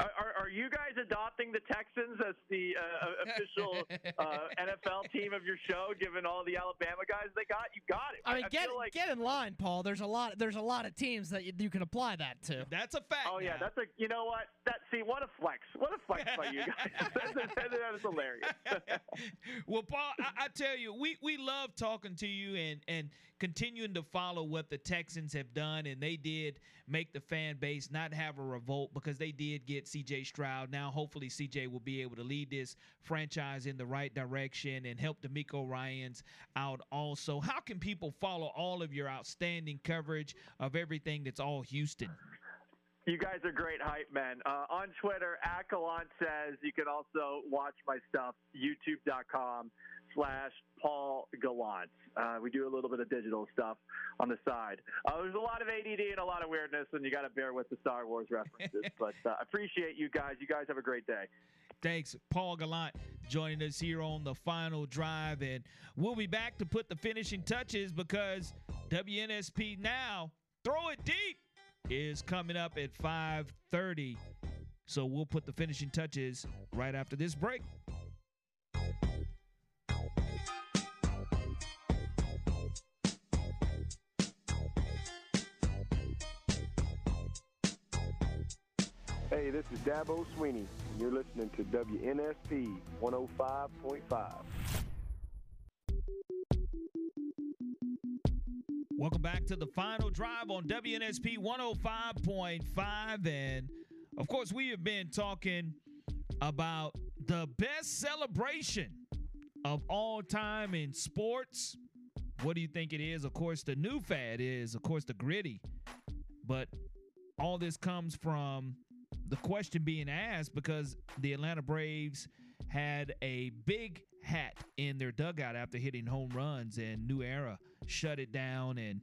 are, are you guys adopting the Texans as the uh, official uh, N F L team of your show? Given all the Alabama guys they got, you got it. I mean, I get like get in line, Paul. There's a lot. There's a lot of teams that you, you can apply that to. That's a fact. Oh yeah, now. That's a. You know what? That see, what a flex. What a flex by you guys. That is hilarious. Well, Paul, I, I tell you, we we love talking to you and and continuing to follow what the Texans have done, and they did make the fan base not have a revolt because they did get C J Stroud. Now, hopefully, C J will be able to lead this franchise in the right direction and help DeMeco Ryans out also. How can people follow all of your outstanding coverage of everything that's all Houston? You guys are great hype men. Uh, on Twitter, at Kalan Says. You can also watch my stuff, youtube.com slash Paul Gallant. Uh, we do a little bit of digital stuff on the side. Uh, there's a lot of A D D and a lot of weirdness, and you got to bear with the Star Wars references. But I uh, appreciate you guys. You guys have a great day. Thanks, Paul Gallant, joining us here on The Final Drive. And we'll be back to put the finishing touches because W N S P Now, Throw It Deep, is coming up at five thirty. So we'll put the finishing touches right after this break. Hey, this is Dabo Sweeney, and you're listening to W N S P one oh five point five. Welcome back to The Final Drive on W N S P one oh five point five. And, of course, we have been talking about the best celebration of all time in sports. What do you think it is? Of course, the new fad is, of course, the gritty. But all this comes from the question being asked because the Atlanta Braves had a big hat in their dugout after hitting home runs, and New Era shut it down. And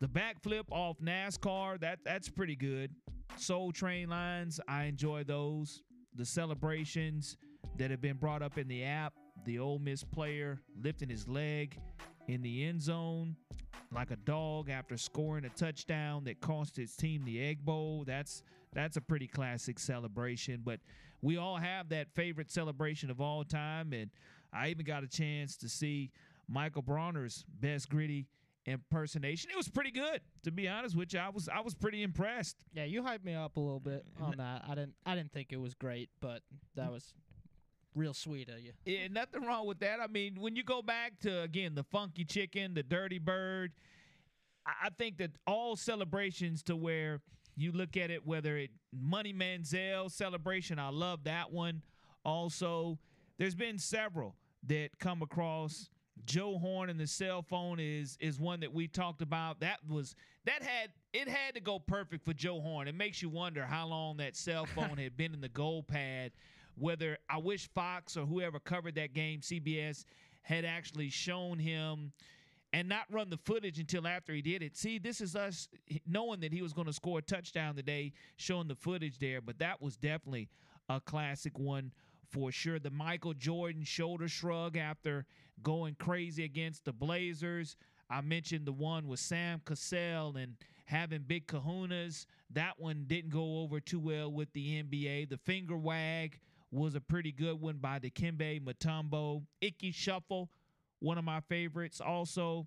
the backflip off NASCAR, that that's pretty good. Soul Train lines, I enjoy those. The celebrations that have been brought up in the app, the Ole Miss player lifting his leg in the end zone. like a dog after scoring a touchdown that cost his team the Egg Bowl. That's that's a pretty classic celebration. But we all have that favorite celebration of all time. And I even got a chance to see Michael Bronner's Best Gritty impersonation. It was pretty good, to be honest with you. I was I was pretty impressed. Yeah, you hyped me up a little bit on that. I didn't I didn't think it was great, but that was real sweet of you. Yeah, nothing wrong with that. I mean, when you go back to, again, the Funky Chicken, the Dirty Bird, I, I think that all celebrations to where you look at it, whether it Money Manziel celebration, I love that one. Also, there's been several that come across. Joe Horn and the cell phone is is one that we talked about. That was that had it had to go perfect for Joe Horn. It makes you wonder how long that cell phone had been in the goal pad. Whether I wish Fox or whoever covered that game, C B S, had actually shown him and not run the footage until after he did it. See, this is us knowing that he was going to score a touchdown today, showing the footage there. But that was definitely a classic one for sure. The Michael Jordan shoulder shrug after going crazy against the Blazers. I mentioned the one with Sam Cassell and having big kahunas. That one didn't go over too well with the N B A. The finger wag was a pretty good one by Dikembe Mutombo. Icky Shuffle, one of my favorites also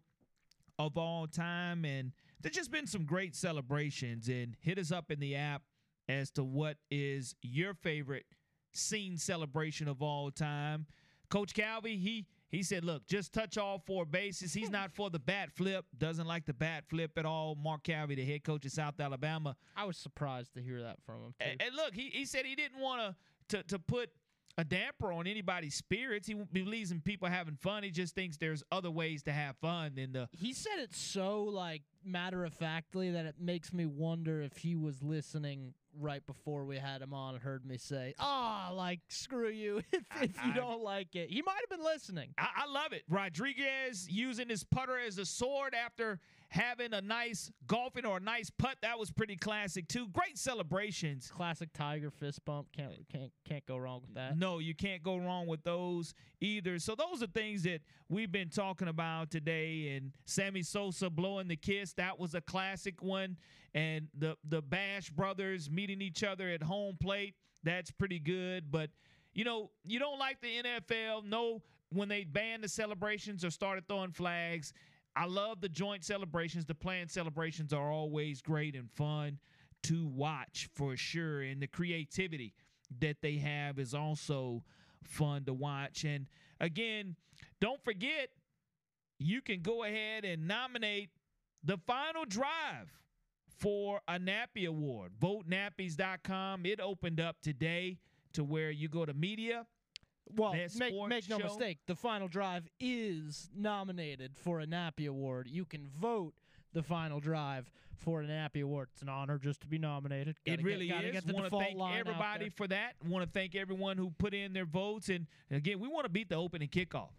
of all time. And there's just been some great celebrations. And hit us up in the app as to what is your favorite scene celebration of all time. Coach Calvey, he he said, look, just touch all four bases. He's not for the bat flip. Doesn't like the bat flip at all. Mark Calvey, the head coach of South Alabama. I was surprised to hear that from him, too. And, and look, he, he said he didn't want to To to put a damper on anybody's spirits. He believes in people having fun. He just thinks there's other ways to have fun than the. He said it so like matter of factly that it makes me wonder if he was listening right before we had him on and heard me say, "Ah, oh, like screw you if, if you I, don't I, like it." He might have been listening. I, I love it. Rodriguez using his putter as a sword after having a nice golfing or a nice putt. That was pretty classic too. Great celebrations. Classic Tiger fist bump. Can't can't can't go wrong with that. No, you can't go wrong with those either. So those are things that we've been talking about today. And Sammy Sosa blowing the kiss. That was a classic one. And the the Bash brothers meeting each other at home plate. That's pretty good. But you know, you don't like the N F L. No, when they banned the celebrations or started throwing flags. I love the joint celebrations. The planned celebrations are always great and fun to watch for sure. And the creativity that they have is also fun to watch. And again, don't forget, you can go ahead and nominate the final drive for a Nappy Award. vote nappies dot com. It opened up today to where you go to media. Well, make, make no mistake, the final drive is nominated for a Nappy Award. You can vote the final drive for a Nappy Award. It's an honor just to be nominated. Gotta it really get, is. I want to thank everybody for that. I want to thank everyone who put in their votes. And, again, we want to beat the opening kickoff.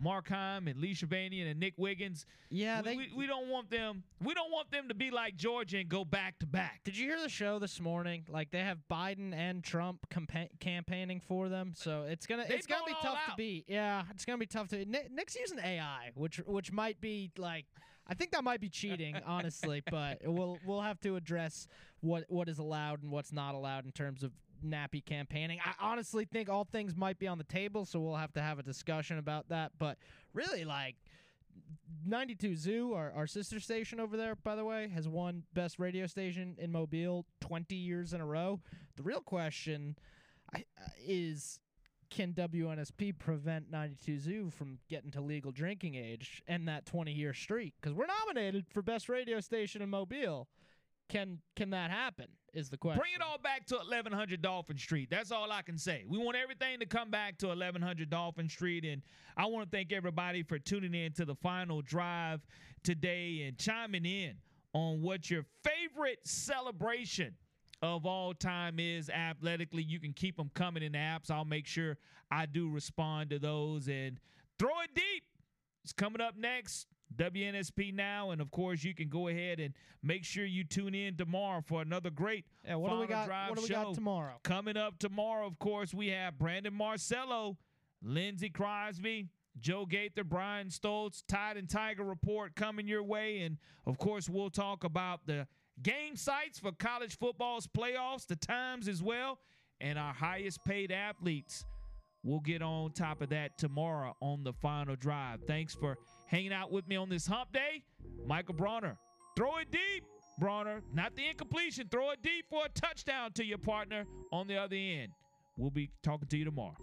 Mark Heim and Lee Shervanian and Nick Wiggins. Yeah, we, they, we, we don't want them. We don't want them to be like Georgia and go back to back. Did you hear the show this morning? Like they have Biden and Trump campaigning for them, so it's gonna They've it's gonna be tough out. to beat. Yeah, it's gonna be tough to. Nick, Nick's using A I, which which might be like. I think that might be cheating, honestly, but we'll we'll have to address what what is allowed and what's not allowed in terms of Nappy campaigning. I honestly think all things might be on the table, so we'll have to have a discussion about that. But really, like, ninety-two Zoo, our, our sister station over there, by the way, has won Best Radio Station in Mobile twenty years in a row. The real question I, uh, is, can W N S P prevent ninety-two Zoo from getting to legal drinking age and that twenty-year streak? Because we're nominated for Best Radio Station in Mobile. Can can that happen is the question. Bring it all back to eleven hundred Dolphin Street. That's all I can say. We want everything to come back to eleven hundred Dolphin Street. And I want to thank everybody for tuning in to the final drive today and chiming in on what your favorite celebration of all time is athletically. You can keep them coming in the apps. I'll make sure I do respond to those. And Throw It Deep is coming up next. W N S P Now, and of course you can go ahead and make sure you tune in tomorrow for another great yeah, what Final do we got, Drive what do we show. Got tomorrow? Coming up tomorrow, of course, we have Brandon Marcello, Lindsey Crosby, Joe Gaither, Brian Stoltz, Tide and Tiger Report coming your way. And, of course, we'll talk about the game sites for college football's playoffs, the times as well, and our highest paid athletes. We'll get on top of that tomorrow on The Final Drive. Thanks for hanging out with me on this hump day. Michael Brawner, throw it deep, Brawner. Not the incompletion. Throw it deep for a touchdown to your partner on the other end. We'll be talking to you tomorrow.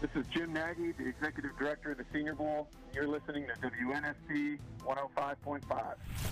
This is Jim Nagy, the Executive Director of the Senior Bowl. You're listening to W N S P one oh five point five.